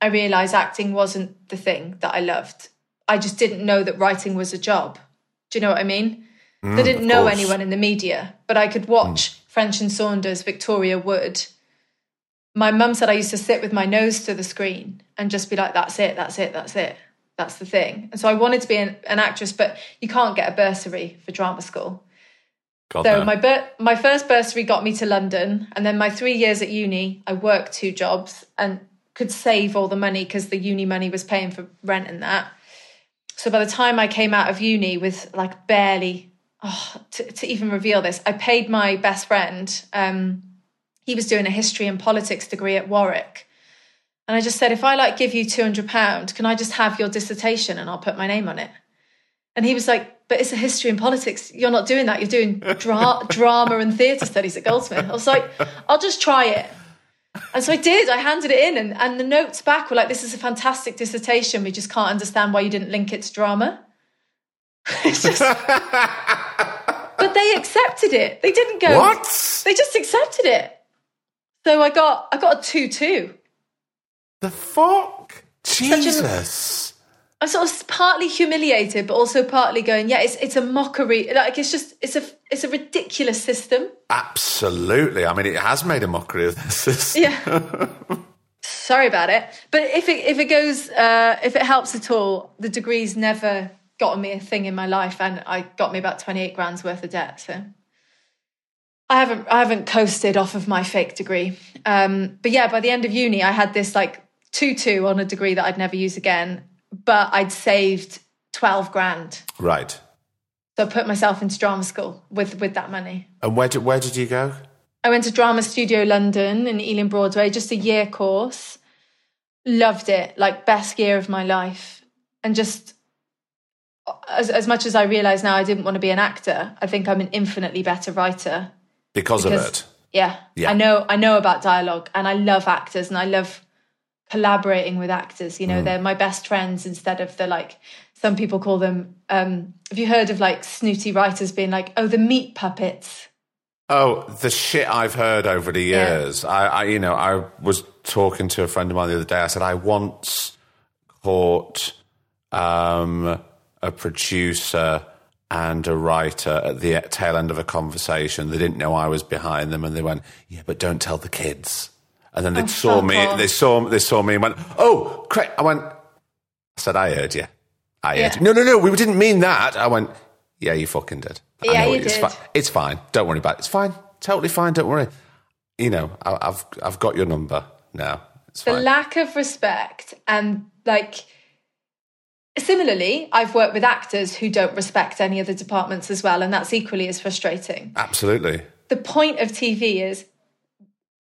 I realised acting wasn't the thing that I loved. I just didn't know that writing was a job. Do you know what I mean? I didn't know anyone in the media, but I could watch French and Saunders, Victoria Wood. My mum said I used to sit with my nose to the screen and just be like, that's it. That's the thing. And so I wanted to be an actress, but you can't get a bursary for drama school. So my first bursary got me to London. And then my 3 years at uni, I worked two jobs and could save all the money because the uni money was paying for rent and that. So by the time I came out of uni with like barely, to even reveal this, I paid my best friend, he was doing a history and politics degree at Warwick. And I just said, if I like give you £200, can I just have your dissertation and I'll put my name on it? And he was like, but it's a history and politics. You're not doing that. You're doing drama and theatre studies at Goldsmiths. I was like, I'll just try it. And so I did. I handed it in and the notes back were like, this is a fantastic dissertation. We just can't understand why you didn't link it to drama. It's just... But they accepted it. They didn't go... What? They just accepted it. So I got a 2-2. The fuck? Jesus. I'm sort of partly humiliated, but also partly going, yeah, it's a mockery. Like, it's just, it's a ridiculous system. Absolutely. I mean, it has made a mockery of the system. Yeah. Sorry about it. But if it goes, if it helps at all, the degree's never gotten me a thing in my life, and I got me about 28 grand's worth of debt, so... I haven't coasted off of my fake degree. But yeah, by the end of uni, I had this like 2-2 on a degree that I'd never use again, but I'd saved 12 grand. Right. So I put myself into drama school with that money. And where did you go? I went to Drama Studio London in Ealing Broadway, just a year course. Loved it, like best year of my life. And just as much as I realise now I didn't want to be an actor, I think I'm an infinitely better writer. Because of it. Yeah. I know about dialogue and I love actors and I love collaborating with actors. You know, they're my best friends instead of the, like, some people call them, have you heard of like snooty writers being like, oh, the meat puppets? Oh, the shit I've heard over the years. Yeah. I was talking to a friend of mine the other day. I said, I once caught a producer and a writer at the tail end of a conversation. They didn't know I was behind them, and they went, "Yeah, but don't tell the kids." And then they saw me and went, "Oh, Craig!" I said, "I heard you. I heard you." No, we didn't mean that. I went, "Yeah, you fucking did. Yeah, you did. It's fine. Don't worry about it. It's fine. Totally fine. Don't worry. You know, I've got your number now. It's fine." The lack of respect and like. Similarly, I've worked with actors who don't respect any other departments as well, and that's equally as frustrating. Absolutely. The point of TV is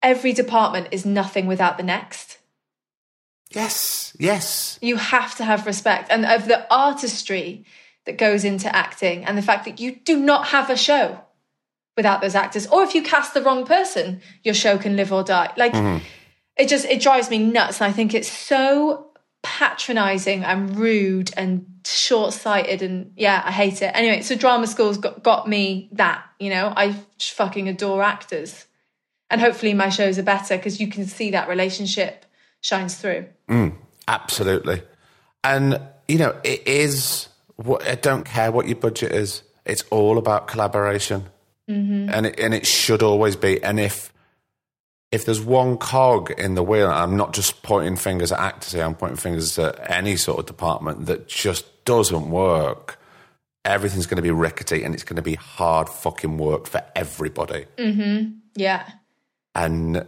every department is nothing without the next. Yes, yes. You have to have respect and of the artistry that goes into acting and the fact that you do not have a show without those actors. Or if you cast the wrong person, your show can live or die. Like, it drives me nuts. And I think it's so patronising and rude and short-sighted and, yeah, I hate it. Anyway, so drama school's got me that, you know. I fucking adore actors. And hopefully my shows are better because you can see that relationship shines through. Absolutely. And, you know, it is, I don't care what your budget is, it's all about collaboration. And it should always be. And if there's one cog in the wheel, and I'm not just pointing fingers at actors here, I'm pointing fingers at any sort of department that just doesn't work, everything's going to be rickety and it's going to be hard fucking work for everybody. Yeah. And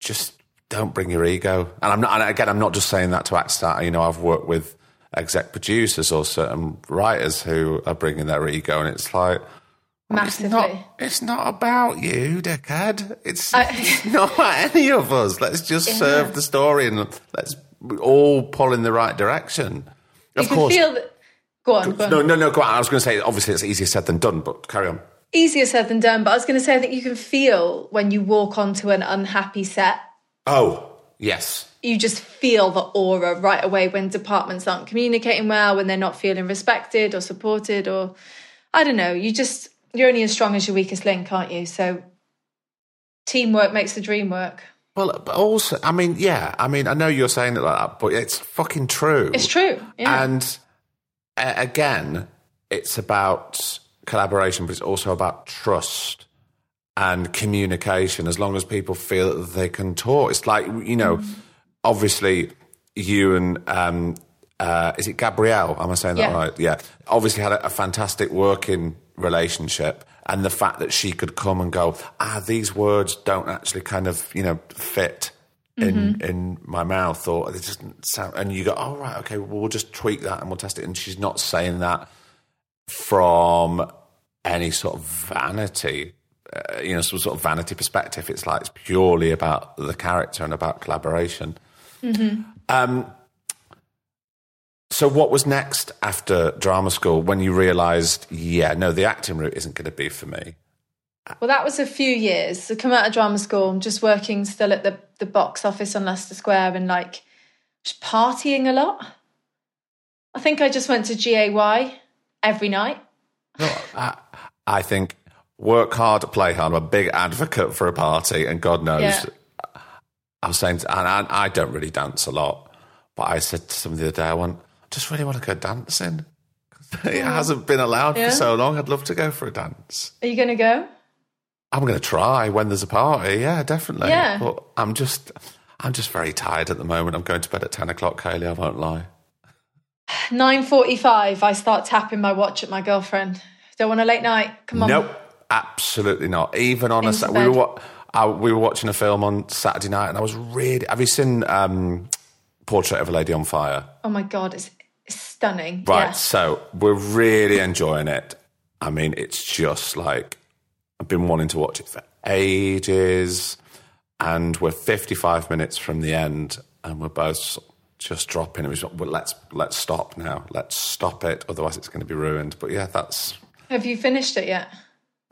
just don't bring your ego. And I'm not just saying that to actors. You know, I've worked with exec producers or certain writers who are bringing their ego, and it's like, massively. It's not about you, dickhead. It's not about any of us. Let's just serve the story and let's all pull in the right direction. Of course. Feel that... Go on. No, go on. I was going to say, obviously, it's easier said than done, but carry on. Easier said than done, but I was going to say, I think you can feel when you walk onto an unhappy set. Oh, yes. You just feel the aura right away when departments aren't communicating well, when they're not feeling respected or supported or, I don't know, you're only as strong as your weakest link, aren't you? So teamwork makes the dream work. Well, but also, I know you're saying it like that, but it's fucking true. It's true, yeah. And again, it's about collaboration, but it's also about trust and communication. As long as people feel that they can talk, it's like, you know, obviously you and is it Gabrielle? Am I saying that right? Yeah. Obviously had a fantastic working relationship, and the fact that she could come and go, these words don't actually kind of, you know, fit in my mouth, or they just sound, and you go, oh, right, okay, well, we'll just tweak that and we'll test it. And she's not saying that from any sort of vanity, some sort of vanity perspective. It's like, it's purely about the character and about collaboration. So what was next after drama school when you realised, the acting route isn't going to be for me? Well, that was a few years. So come out of drama school, I'm just working still at the box office on Leicester Square and, like, just partying a lot. I think I just went to GAY every night. No, I think work hard, play hard. I'm a big advocate for a party, and God knows. Yeah. I was saying, and I don't really dance a lot, but I said to somebody the other day, I just really want to go dancing. It hasn't been allowed for so long. I'd love to go for a dance. Are you going to go? I'm going to try when there's a party. Yeah, definitely. Yeah. But I'm just very tired at the moment. I'm going to bed at 10 o'clock, Kayleigh, I won't lie. 9:45, I start tapping my watch at my girlfriend. Don't want a late night. Come on. Nope, absolutely not. Even on we were watching a film on Saturday night, and I was really... Have you seen Portrait of a Lady on Fire? Oh, my God, it's stunning. Right, yeah. So we're really enjoying it. I mean, it's just like, I've been wanting to watch it for ages, and we're 55 minutes from the end, and we're both just dropping. It was like, well, let's stop now. Let's stop it, otherwise it's going to be ruined. But yeah, that's... Have you finished it yet?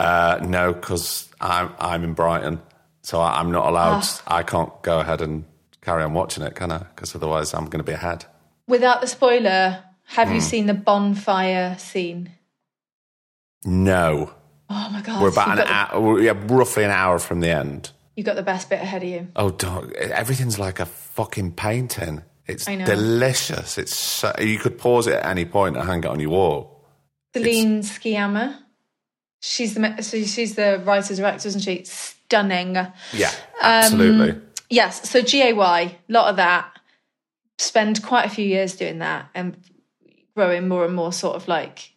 No, because I'm in Brighton, so I'm not allowed... I can't go ahead and carry on watching it, can I? Because otherwise I'm going to be ahead. Without the spoiler, have you seen the bonfire scene? No. Oh my God. We're about an hour, roughly an hour from the end. You got the best bit ahead of you. Oh, dog. Everything's like a fucking painting. It's delicious. It's so, you could pause it at any point and hang it on your wall. Celine Sciamma. She's the writer's director, isn't she? Stunning. Yeah, absolutely. Yes, so GAY, lot of that. Spend quite a few years doing that and growing more and more sort of like,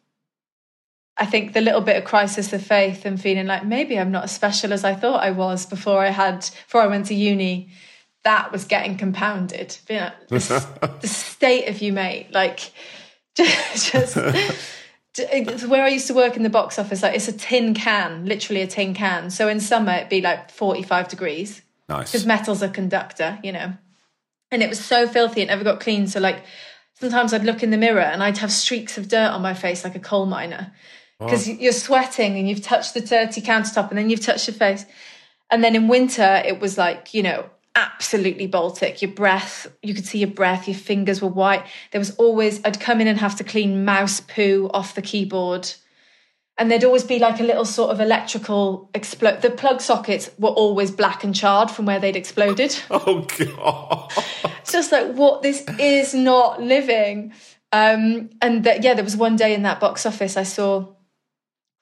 I think the little bit of crisis of faith and feeling like maybe I'm not as special as I thought I was before I went to uni. That was getting compounded. You know, the state of you, mate. Like, it's where I used to work in the box office, like it's a tin can, literally a tin can. So in summer it'd be like 45 degrees. Nice. Because metal's a conductor, you know. And it was so filthy, it never got clean. So like sometimes I'd look in the mirror and I'd have streaks of dirt on my face like a coal miner, because you're sweating and you've touched the dirty countertop and then you've touched your face. And then in winter, it was like, you know, absolutely Baltic. Your breath, you could see your breath, your fingers were white. There was always, I'd come in and have to clean mouse poo off the keyboard. And there'd always be like a little sort of electrical explode. The plug sockets were always black and charred from where they'd exploded. Oh, God. It's just like, what? This is not living. And that, yeah, there was one day in that box office I saw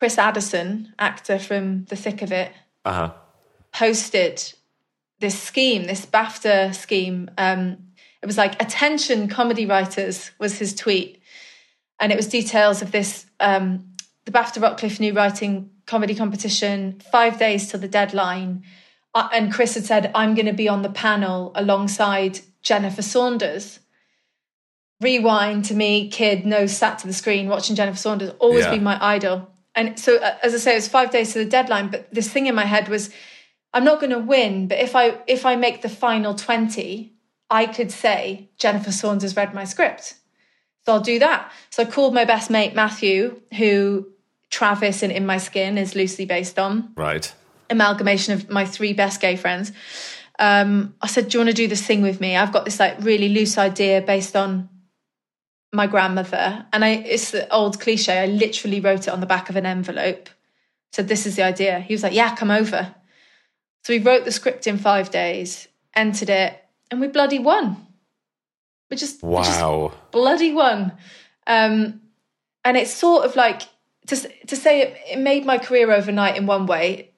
Chris Addison, actor from The Thick of It, posted this scheme, this BAFTA scheme. It was like, attention comedy writers was his tweet. And it was details of this... the BAFTA Rockcliffe New Writing Comedy Competition, 5 days till the deadline. And Chris had said, I'm going to be on the panel alongside Jennifer Saunders. Rewind to me, kid, no, sat to the screen, watching Jennifer Saunders, always been my idol. And so, as I say, it was 5 days to the deadline, but this thing in my head was, I'm not going to win, but if I make the final 20, I could say, Jennifer Saunders read my script. So I'll do that. So I called my best mate, Matthew, who Travis and In My Skin is loosely based on. Right. Amalgamation of my three best gay friends. I said, do you want to do this thing with me? I've got this like really loose idea based on my grandmother. And it's the old cliche. I literally wrote it on the back of an envelope. Said, this is the idea. He was like, yeah, come over. So we wrote the script in 5 days, entered it, and we bloody won. We just bloody won. And it's sort of like, to say it made my career overnight in one way,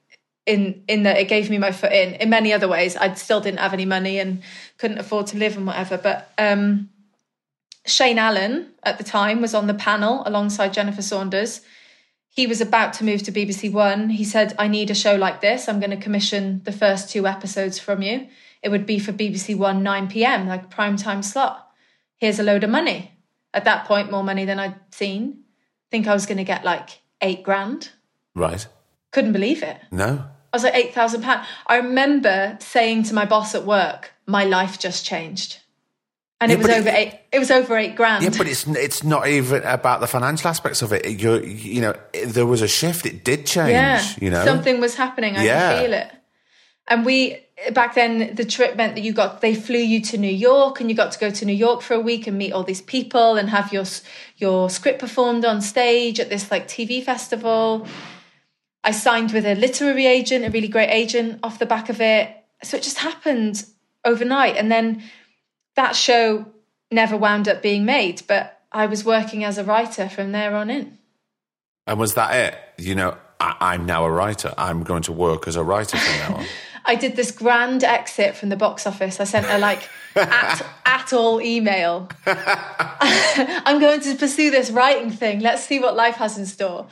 in that it gave me my foot in. In many other ways, I still didn't have any money and couldn't afford to live and whatever. But Shane Allen at the time was on the panel alongside Jennifer Saunders. He was about to move to BBC One. He said, I need a show like this. I'm going to commission the first 2 episodes from you. It would be for BBC One, 9 p.m, like prime time slot. Here's a load of money. At that point, more money than I'd seen. I think I was going to get like £8,000. Right. Couldn't believe it. No. I was like, £8,000. I remember saying to my boss at work, my life just changed. And it was over £8,000. Yeah, but it's not even about the financial aspects of it. You know, there was a shift. It did change, you know. Something was happening. I could feel it. And back then, the trip meant that they flew you to New York, and you got to go to New York for a week and meet all these people and have your script performed on stage at this like TV festival. I signed with a literary agent, a really great agent off the back of it. So it just happened overnight. And then that show never wound up being made, but I was working as a writer from there on in. And was that it? You know, I'm now a writer. I'm going to work as a writer from now on. I did this grand exit from the box office. I sent her like at all email. I'm going to pursue this writing thing. Let's see what life has in store.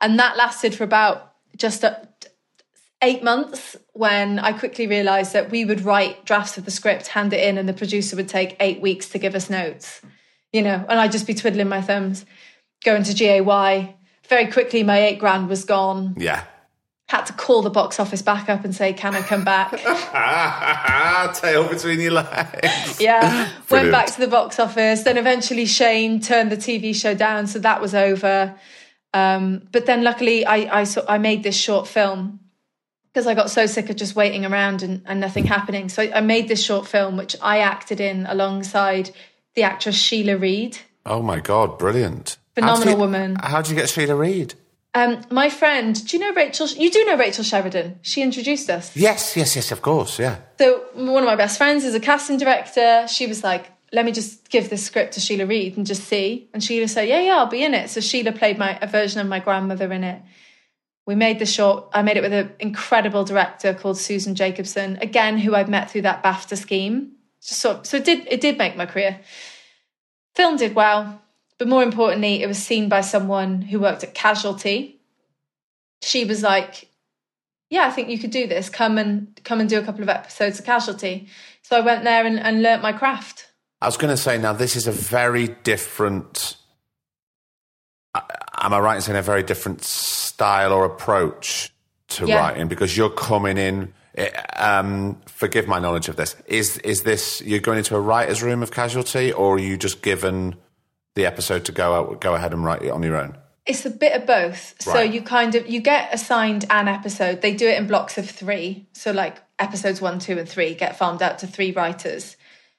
And that lasted for about just 8 months, when I quickly realised that we would write drafts of the script, hand it in, and the producer would take 8 weeks to give us notes, you know, and I'd just be twiddling my thumbs, going to GAY. Very quickly, my £8,000 was gone. Yeah. Had to call the box office back up and say, can I come back? Tail between your legs. Yeah. Went back to the box office. Then eventually Shane turned the TV show down, so that was over. But then luckily I made this short film, because I got so sick of just waiting around and nothing happening. So I made this short film, which I acted in alongside the actress Sheila Reed. Oh my God, brilliant. Phenomenal woman. How did you get Sheila Reed? My friend, do you know Rachel? You do know Rachel Sheridan. She introduced us. Yes, of course, yeah. So one of my best friends is a casting director. She was like, let me just give this script to Sheila Reed and just see. And Sheila said, yeah, I'll be in it. So Sheila played a version of my grandmother in it. We made the short. I made it with an incredible director called Susan Jacobson, again, who I'd met through that BAFTA scheme. So it did make my career. Film did well. But more importantly, it was seen by someone who worked at Casualty. She was like, yeah, I think you could do this. Come and do a couple of episodes of Casualty. So I went there and learnt my craft. I was going to say, now this is a very different... Am I right in saying a very different style or approach to writing, because you're coming in. Forgive my knowledge of this. Is this, you're going into a writer's room of Casualty, or are you just given the episode to go ahead and write it on your own? It's a bit of both. Right. So you kind of, you get assigned an episode. They do it in blocks of three. So like episodes 1, 2, and 3 get farmed out to 3 writers,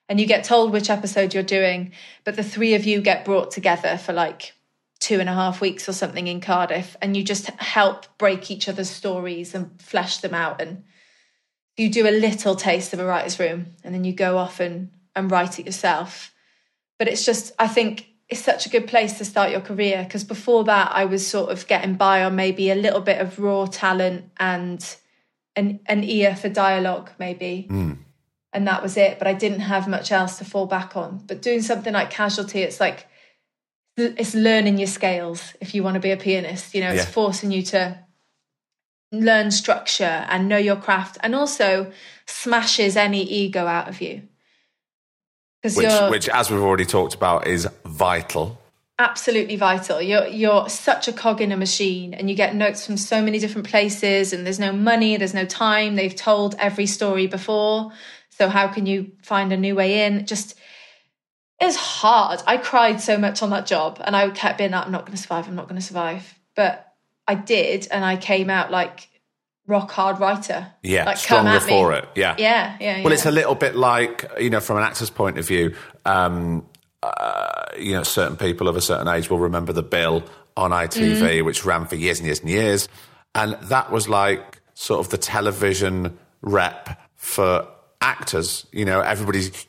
and you get told which episode you're doing, but the 3 of you get brought together for like 2.5 weeks or something in Cardiff, and you just help break each other's stories and flesh them out, and you do a little taste of a writer's room, and then you go off and write it yourself. But it's just, I think it's such a good place to start your career, because before that I was sort of getting by on maybe a little bit of raw talent and an ear for dialogue maybe, and that was it, but I didn't have much else to fall back on. But doing something like Casualty, it's like, it's learning your scales if you want to be a pianist, you know. It's forcing you to learn structure and know your craft, and also smashes any ego out of you. Which, as we've already talked about, is vital. Absolutely vital. You're such a cog in a machine, and you get notes from so many different places, and there's no money, there's no time. They've told every story before, so how can you find a new way in? Just... it's hard. I cried so much on that job, and I kept being like, I'm not going to survive. But I did, and I came out like rock hard writer. Yeah, like, stronger for it. Yeah. Well, it's a little bit like, you know, from an actor's point of view, you know, certain people of a certain age will remember The Bill on ITV, which ran for years and years and years. And that was like sort of the television rep for actors. You know,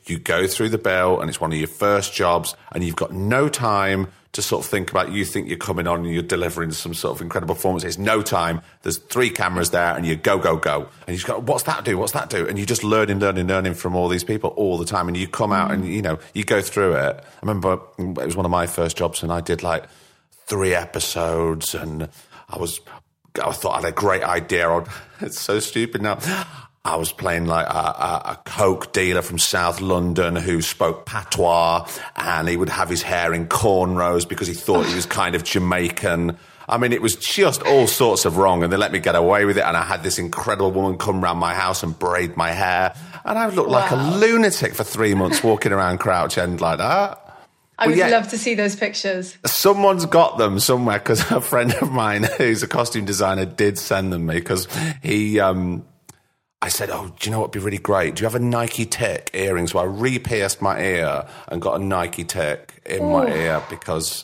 you go through The Bill, and it's one of your first jobs, and you've got no time to sort of think about, you think you're coming on and you're delivering some sort of incredible performance. It's no time. There's 3 cameras there, and you go. And you've got, what's that do? And you're just learning from all these people all the time. And you come out and, you know, you go through it. I remember it was one of my first jobs, and I did like 3 episodes, and I thought I had a great idea. It's so stupid now. I was playing like a coke dealer from South London who spoke patois, and he would have his hair in cornrows because he thought he was kind of Jamaican. I mean, it was just all sorts of wrong, and they let me get away with it. And I had this incredible woman come round my house and braid my hair, and I looked like a lunatic for 3 months walking around Crouch End like that. I would love to see those pictures. Someone's got them somewhere, because a friend of mine who's a costume designer did send them me, because he... I said, oh, do you know what would be really great? Do you have a Nike Tech earring? So I re-pierced my ear and got a Nike Tech in my ear, because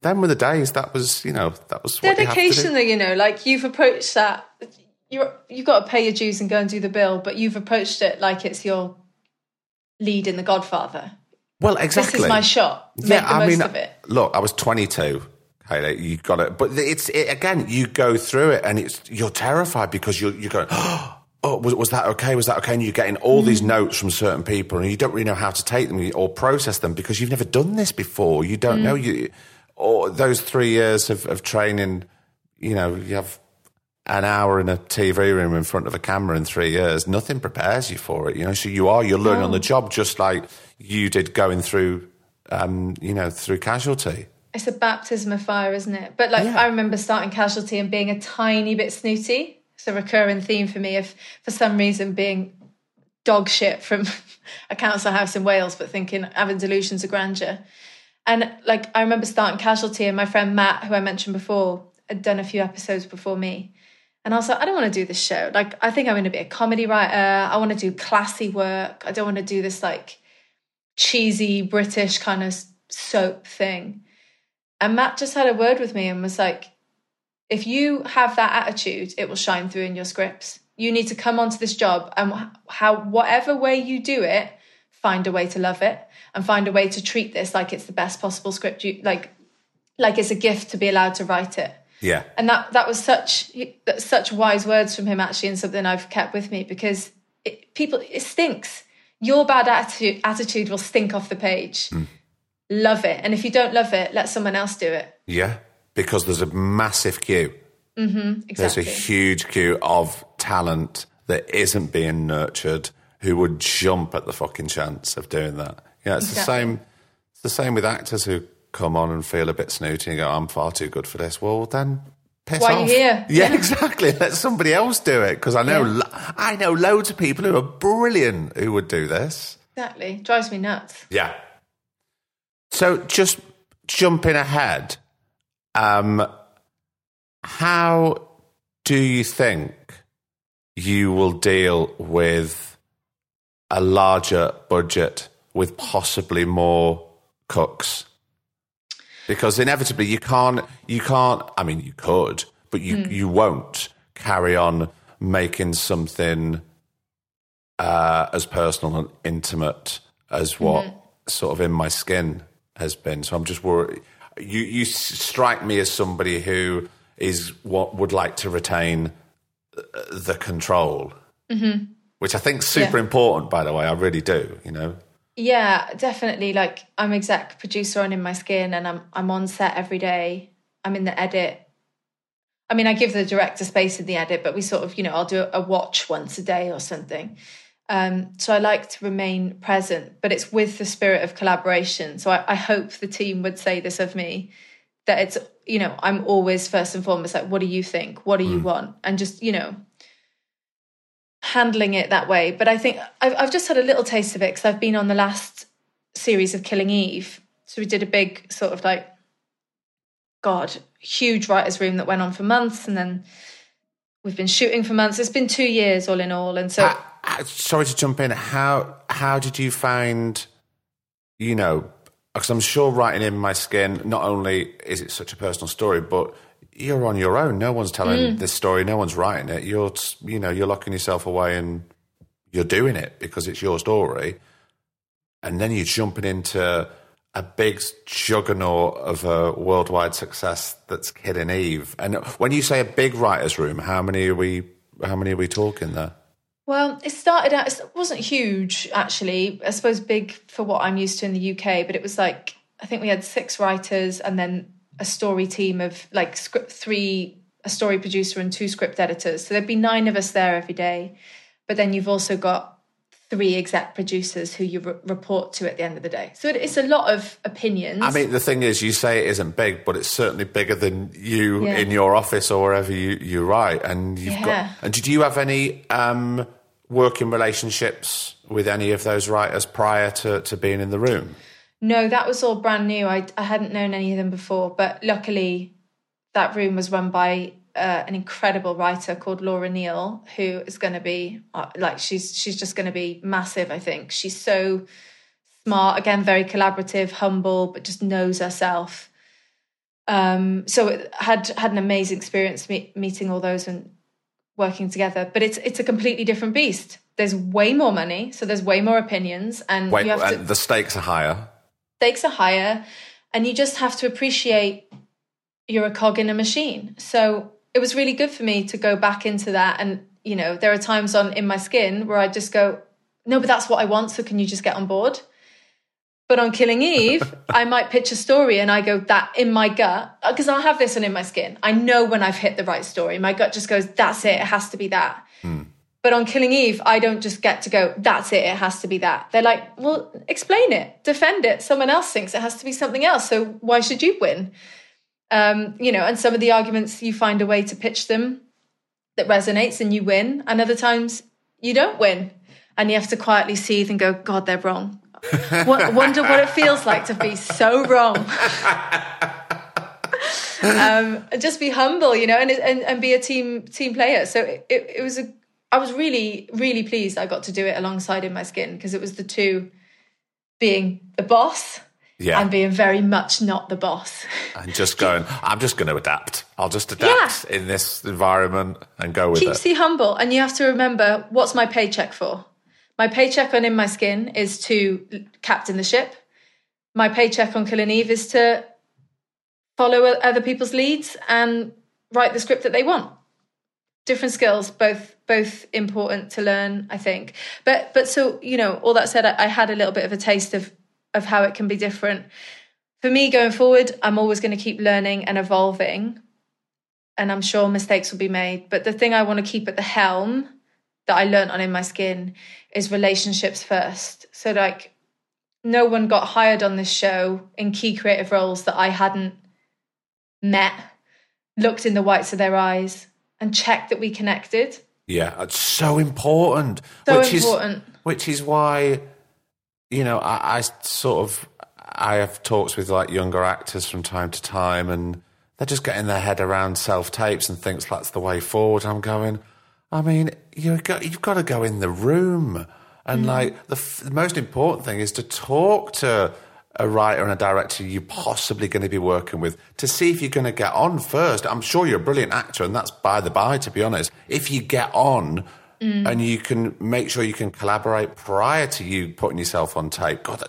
then with the days, that was dedication, that, you know, like you've approached that. You've got to pay your dues and go and do The Bill, but you've approached it like it's your lead in The Godfather. Well, exactly. This is my shot. Make the most of it. Look, I was 22. You got it. But again, you go through it, and you're terrified, because you're going, oh, was that okay? Was that okay? And you're getting all these notes from certain people, and you don't really know how to take them or process them, because you've never done this before. You don't know. Or those 3 years of training, you know, you have an hour in a TV room in front of a camera in 3 years. Nothing prepares you for it, you know. So you're learning on the job, just like you did going through, you know, through Casualty. It's a baptism of fire, isn't it? But like, I remember starting Casualty and being a tiny bit snooty. It's a recurring theme for me, if for some reason being dog shit from a council house in Wales, but thinking, having delusions of grandeur. And like, I remember starting Casualty, and my friend Matt, who I mentioned before, had done a few episodes before me. And I was like, I don't want to do this show. Like, I think I'm going to be a comedy writer. I want to do classy work. I don't want to do this like cheesy British kind of soap thing. And Matt just had a word with me and was like, if you have that attitude, it will shine through in your scripts. You need to come onto this job, and whatever way you do it, find a way to love it, and find a way to treat this like it's the best possible script. Like it's a gift to be allowed to write it. Yeah. And that was such wise words from him, actually, and something I've kept with me, because it stinks. Your bad attitude will stink off the page. Love it. And if you don't love it, let someone else do it. Yeah. Because there's a massive queue. Exactly. There's a huge queue of talent that isn't being nurtured, who would jump at the fucking chance of doing that. Yeah, it's the same. It's the same with actors who come on and feel a bit snooty and go, "I'm far too good for this." Well, then Why off. Are you here? Yeah, exactly. Let somebody else do it, because I know I know loads of people who are brilliant who would do this. Exactly. Drives me nuts. Yeah. So just jumping ahead, how do you think you will deal with a larger budget with possibly more cooks? Because inevitably you can't, I mean, you could, but you won't carry on making something as personal and intimate as what sort of In My Skin has been. So I'm just worried. You strike me as somebody who would like to retain the control, which I think is super important, by the way. I really do, you know? Yeah, definitely. Like, I'm exec producer on In My Skin, and I'm on set every day. I'm in the edit. I mean, I give the director space in the edit, but we sort of, you know, I'll do a watch once a day or something. So I like to remain present, but it's with the spirit of collaboration. So I hope the team would say this of me, that it's, you know, I'm always first and foremost like, what do you think? What do you want? And just, you know, handling it that way. But I think I've just had a little taste of it, because I've been on the last series of Killing Eve. So we did a big sort of like, huge writer's room that went on for months. And then we've been shooting for months. It's been 2 years all in all. And so... sorry to jump in. How did you find, you know, because I'm sure writing In My Skin, not only is it such a personal story, but you're on your own. No one's telling this story. No one's writing it. You're, you know, you're locking yourself away and you're doing it because it's your story. And then you're jumping into a big juggernaut of a worldwide success that's Killing Eve. And when you say a big writer's room, how many are we talking there? Well, it started out, it wasn't huge, actually. I suppose big for what I'm used to in the UK, but it was like, I think we had 6 writers and then a story team of like a story producer and 2 script editors. So there'd be 9 of us there every day. But then you've also got 3 exec producers who you report to at the end of the day. So it's a lot of opinions. I mean, the thing is, you say it isn't big, but it's certainly bigger than you in your office or wherever you write. And you've got. And did you have any working relationships with any of those writers prior to being in the room? No, that was all brand new. I hadn't known any of them before, but luckily that room was run by an incredible writer called Laura Neal, who is going to be she's just going to be massive. I think she's so smart, again, very collaborative, humble, but just knows herself. So it had an amazing experience meeting all those and working together. But it's a completely different beast. There's way more money, so there's way more opinions, and the stakes are higher. And you just have to appreciate you're a cog in a machine. So it was really good for me to go back into that. And, you know, there are times on In My Skin where I just go, no, but that's what I want, so can you just get on board? But on Killing Eve, I might pitch a story and I go, that in my gut, because I'll have this on In My Skin. I know when I've hit the right story. My gut just goes, that's it has to be that. But on Killing Eve, I don't just get to go, that's it has to be that. They're like, well, explain it, defend it. Someone else thinks it has to be something else, so why should you win? You know, and some of the arguments you find a way to pitch them that resonates and you win. And other times you don't win and you have to quietly seethe and go, God, they're wrong. Wonder what it feels like to be so wrong. Just be humble, you know, and be a team player. So it was I was really, really pleased I got to do it alongside In My Skin, because it was the two being the boss. Yeah. And being very much not the boss. And just going, I'm just going to adapt. I'll just adapt in this environment and go with it. Keeps you humble. And you have to remember, what's my paycheck for? My paycheck on In My Skin is to captain the ship. My paycheck on Killing Eve is to follow other people's leads and write the script that they want. Different skills, both important to learn, I think. But so, you know, all that said, I had a little bit of a taste of how it can be different. For me, going forward, I'm always going to keep learning and evolving, and I'm sure mistakes will be made. But the thing I want to keep at the helm that I learned on In My Skin is relationships first. So, like, no one got hired on this show in key creative roles that I hadn't met looked in the whites of their eyes and checked that we connected. Yeah, it's so important. Which is why, you know, I have talks with like younger actors from time to time, and they're just getting their head around self-tapes and thinks that's the way forward. I'm going, I mean, you've got to go in the room. And like the most important thing is to talk to a writer and a director you're possibly going to be working with to see if you're going to get on first. I'm sure you're a brilliant actor, and that's by the by, to be honest. If you get on and you can make sure you can collaborate prior to you putting yourself on tape, God,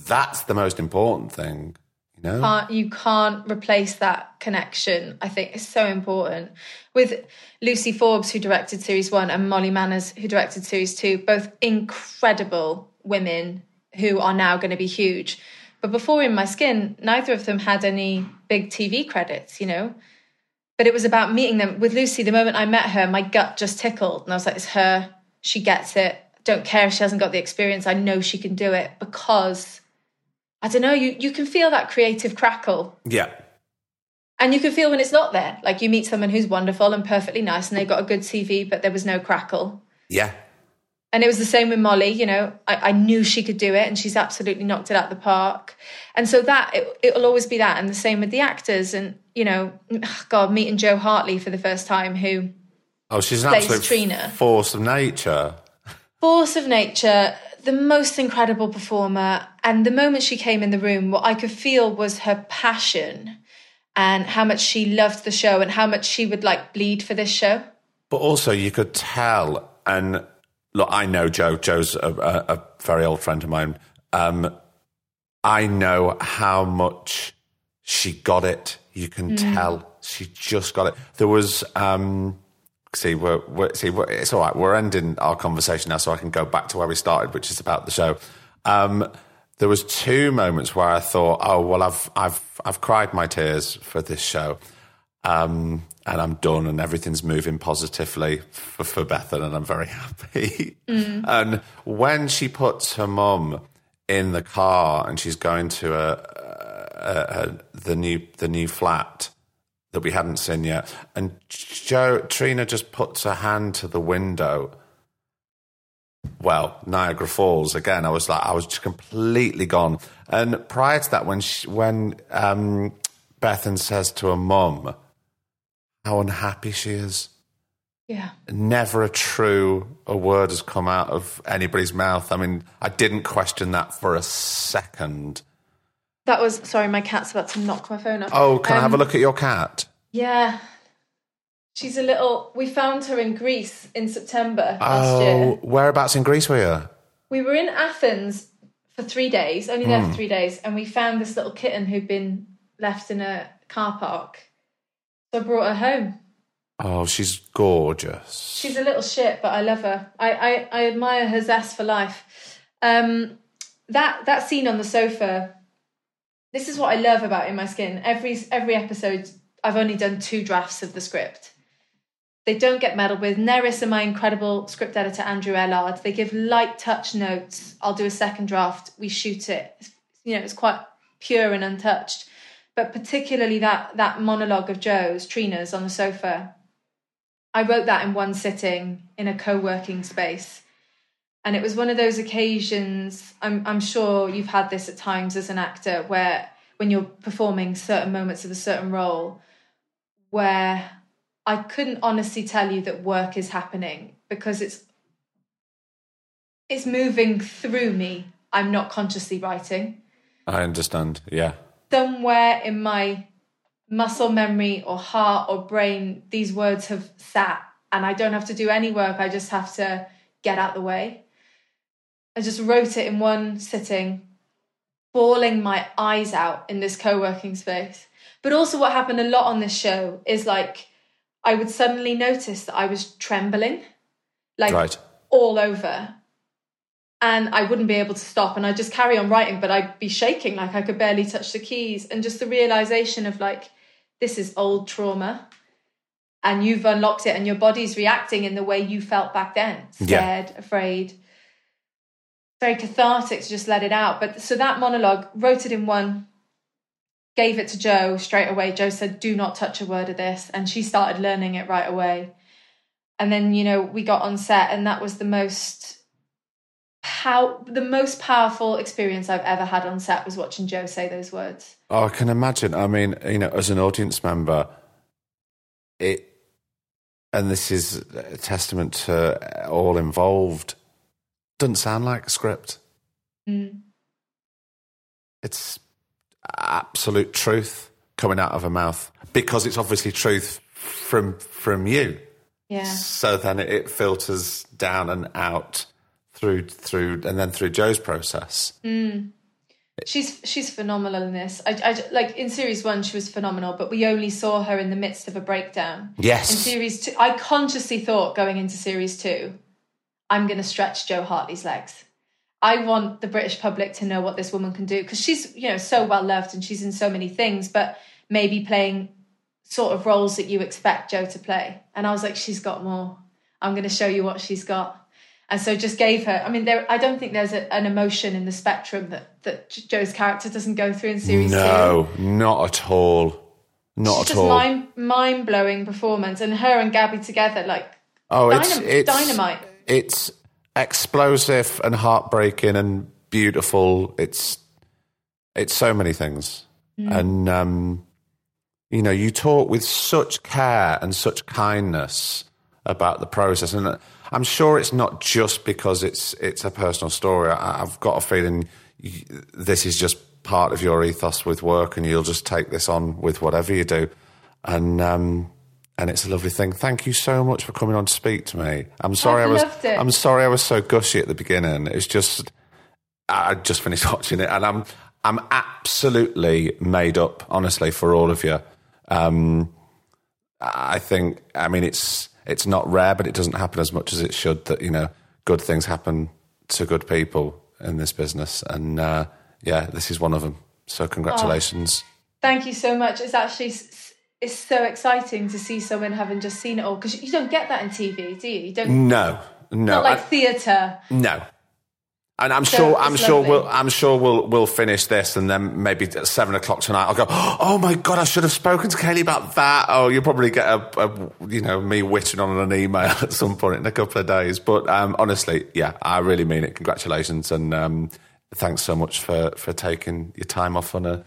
that's the most important thing. You know? You can't replace that connection. I think it's so important. With Lucy Forbes, who directed Series 1, and Molly Manners, who directed Series 2, both incredible women who are now going to be huge. But before In My Skin, neither of them had any big TV credits, you know. But it was about meeting them. With Lucy, the moment I met her, my gut just tickled. And I was like, it's her. She gets it. Don't care if she hasn't got the experience. I know she can do it because, I don't know, you can feel that creative crackle. Yeah. And you can feel when it's not there. Like you meet someone who's wonderful and perfectly nice and they've got a good CV, but there was no crackle. Yeah. And it was the same with Molly, you know. I knew she could do it and she's absolutely knocked it out the park. And so it'll always be that. And the same with the actors. And, you know, God, meeting Joe Hartley for the first time, who she's an absolute Trina. Force of nature. Force of nature, the most incredible performer. And the moment she came in the room, what I could feel was her passion and how much she loved the show and how much she would, like, bleed for this show. But also you could tell, and... Look, I know Joe. Joe's a very old friend of mine. I know how much she got it. You can tell she just got it. There was, it's all right. We're ending our conversation now, so I can go back to where we started, which is about the show. There was two moments where I thought, oh well, I've cried my tears for this show. And I'm done, and everything's moving positively for Bethan, and I'm very happy. And when she puts her mum in the car, and she's going to the new flat that we hadn't seen yet, and Trina just puts her hand to the window. Well, Niagara Falls again. I was just completely gone. And prior to that, when Bethan says to her mum how unhappy she is. Yeah. Never a word has come out of anybody's mouth. I mean, I didn't question that for a second. That was, sorry, my cat's about to knock my phone off. Oh, can I have a look at your cat? Yeah. She's we found her in Greece in September last year. Oh, whereabouts in Greece were you? We were in Athens for 3 days, only there for 3 days, and we found this little kitten who'd been left in a car park. So I brought her home. Oh, she's gorgeous. She's a little shit, but I love her. I admire her zest for life. That scene on the sofa, this is what I love about In My Skin. Every episode, I've only done 2 drafts of the script. They don't get meddled with. Nerys and my incredible script editor, Andrew Ellard, they give light touch notes. I'll do a second draft. We shoot it. You know, it's quite pure and untouched. But particularly that monologue of Joe's, Trina's, on the sofa. I wrote that in one sitting in a co-working space. And it was one of those occasions, I'm sure you've had this at times as an actor, where when you're performing certain moments of a certain role, where I couldn't honestly tell you that work is happening because it's moving through me. I'm not consciously writing. I understand, yeah. Somewhere in my muscle memory or heart or brain, these words have sat and I don't have to do any work. I just have to get out the way. I just wrote it in one sitting, bawling my eyes out in this co-working space. But also what happened a lot on this show is like, I would suddenly notice that I was trembling, like all over. And I wouldn't be able to stop and I'd just carry on writing, but I'd be shaking like I could barely touch the keys. And just the realisation of like, this is old trauma and you've unlocked it and your body's reacting in the way you felt back then. Scared, afraid, very cathartic to just let it out. But so that monologue, wrote it in one Gave it to Joe straight away. Joe said, do not touch a word of this. And she started learning it right away. And then, you know, we got on set, and that was the most powerful experience I've ever had on set was watching Joe say those words. Oh, I can imagine. I mean, you know, as an audience member, it, and this is a testament to all involved, doesn't sound like a script. Mm. It's absolute truth coming out of her mouth, because it's obviously truth from you. Yeah. So then it filters down and out through and then through Joe's process. Mm. She's phenomenal in this. I like in series one she was phenomenal, but we only saw her in the midst of a breakdown. Yes. In series two, I consciously thought going into series two, I'm going to stretch Joe Hartley's legs. I want the British public to know what this woman can do, because she's, you know, so well loved and she's in so many things, but maybe playing sort of roles that you expect Joe to play. And I was like, she's got more. I'm going to show you what she's got. And so just gave her, I mean, I don't think there's an emotion in the spectrum that Joe's character doesn't go through in series two. No, not at all. Not at all. Just mind-blowing performance, and her and Gabby together, like, oh, it's dynamite. It's explosive and heartbreaking and beautiful. It's so many things. Mm. And, you know, you talk with such care and such kindness about the process. And I'm sure it's not just because it's a personal story. I've got a feeling this is just part of your ethos with work, and you'll just take this on with whatever you do. And it's a lovely thing. Thank you so much for coming on to speak to me. I'm sorry I was so gushy at the beginning. It's just I just finished watching it, and I'm absolutely made up, honestly, for all of you. I mean it's not rare, but it doesn't happen as much as it should, that, you know, good things happen to good people in this business, and yeah, this is one of them. So congratulations. Oh, thank you so much. It's so exciting to see someone having just seen it all, because you don't get that in TV, do you? You don't. No. Not like theatre. No. And I'm sure we'll finish this, and then maybe at 7:00 tonight I'll go, oh my God, I should have spoken to Kayleigh about that. Oh, you'll probably get me whittling on an email at some point in a couple of days. But honestly, yeah, I really mean it. Congratulations, and thanks so much for taking your time off on a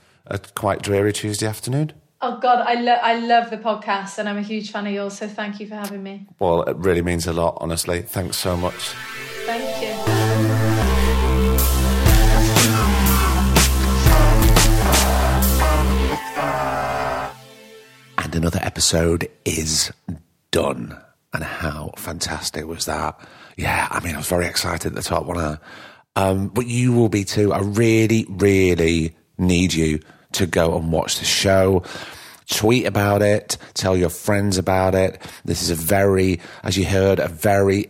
quite dreary Tuesday afternoon. Oh, God, I love the podcast, and I'm a huge fan of yours, so thank you for having me. Well, it really means a lot, honestly. Thanks so much. Thank you. And another episode is done. And how fantastic was that? Yeah, I mean, I was very excited at the top, wasn't I? But you will be too. I really, really need you to go and watch the show, tweet about it, tell your friends about it. This is a very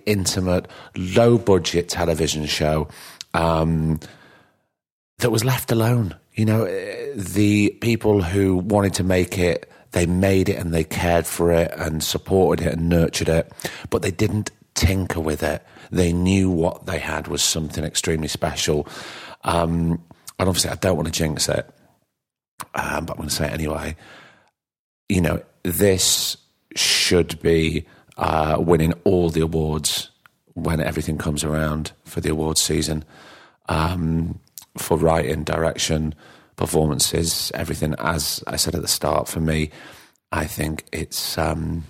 intimate, low-budget television show that was left alone. You know, the people who wanted to make it, they made it, and they cared for it and supported it and nurtured it, but they didn't tinker with it. They knew what they had was something extremely special. And obviously, I don't want to jinx it. But I'm going to say it anyway. You know, this should be winning all the awards when everything comes around for the awards season, for writing, direction, performances, everything. As I said at the start, for me, I think it's no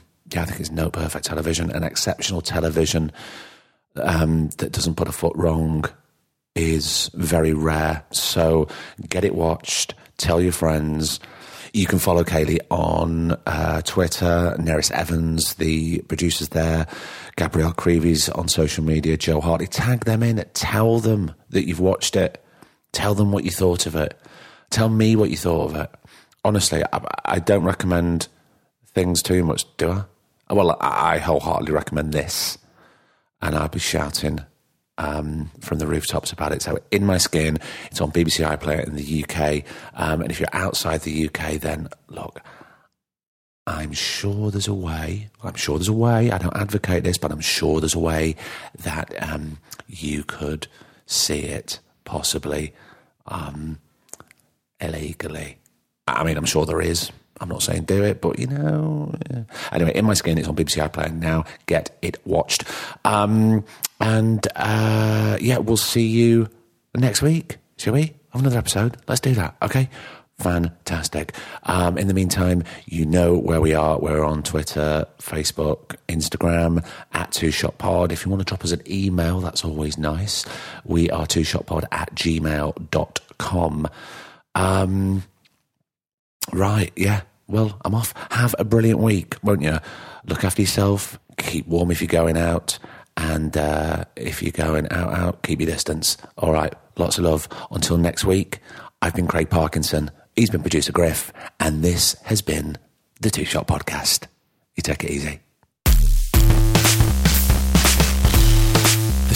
perfect television, an exceptional television that doesn't put a foot wrong is very rare. So get it watched. Tell your friends. You can follow Kayleigh on Twitter, Nerys Evans, the producers there, Gabrielle Creevy's on social media, Joe Hartley. Tag them in. Tell them that you've watched it. Tell them what you thought of it. Tell me what you thought of it. Honestly, I don't recommend things too much, do I? Well, I wholeheartedly recommend this. And I'll be shouting from the rooftops about it. So In My Skin, it's on BBC iPlayer in the UK, and if you're outside the UK, then look, I'm sure there's a way, I don't advocate this, but I'm sure there's a way that you could see it, possibly illegally. I mean, I'm sure there is. I'm not saying do it, but, you know... Yeah. Anyway, In My Skin, it's on BBC iPlayer now. Get it watched. And we'll see you next week, shall we? Have another episode. Let's do that, okay? Fantastic. In the meantime, you know where we are. We're on Twitter, Facebook, Instagram, at Two Shot Pod. If you want to drop us an email, that's always nice. We are twoshotpod@gmail.com. Right, yeah. Well, I'm off. Have a brilliant week, won't you? Look after yourself. Keep warm if you're going out. And if you're going out, keep your distance. All right, lots of love. Until next week, I've been Craig Parkinson. He's been producer Griff. And this has been the Two Shot Podcast. You take it easy. The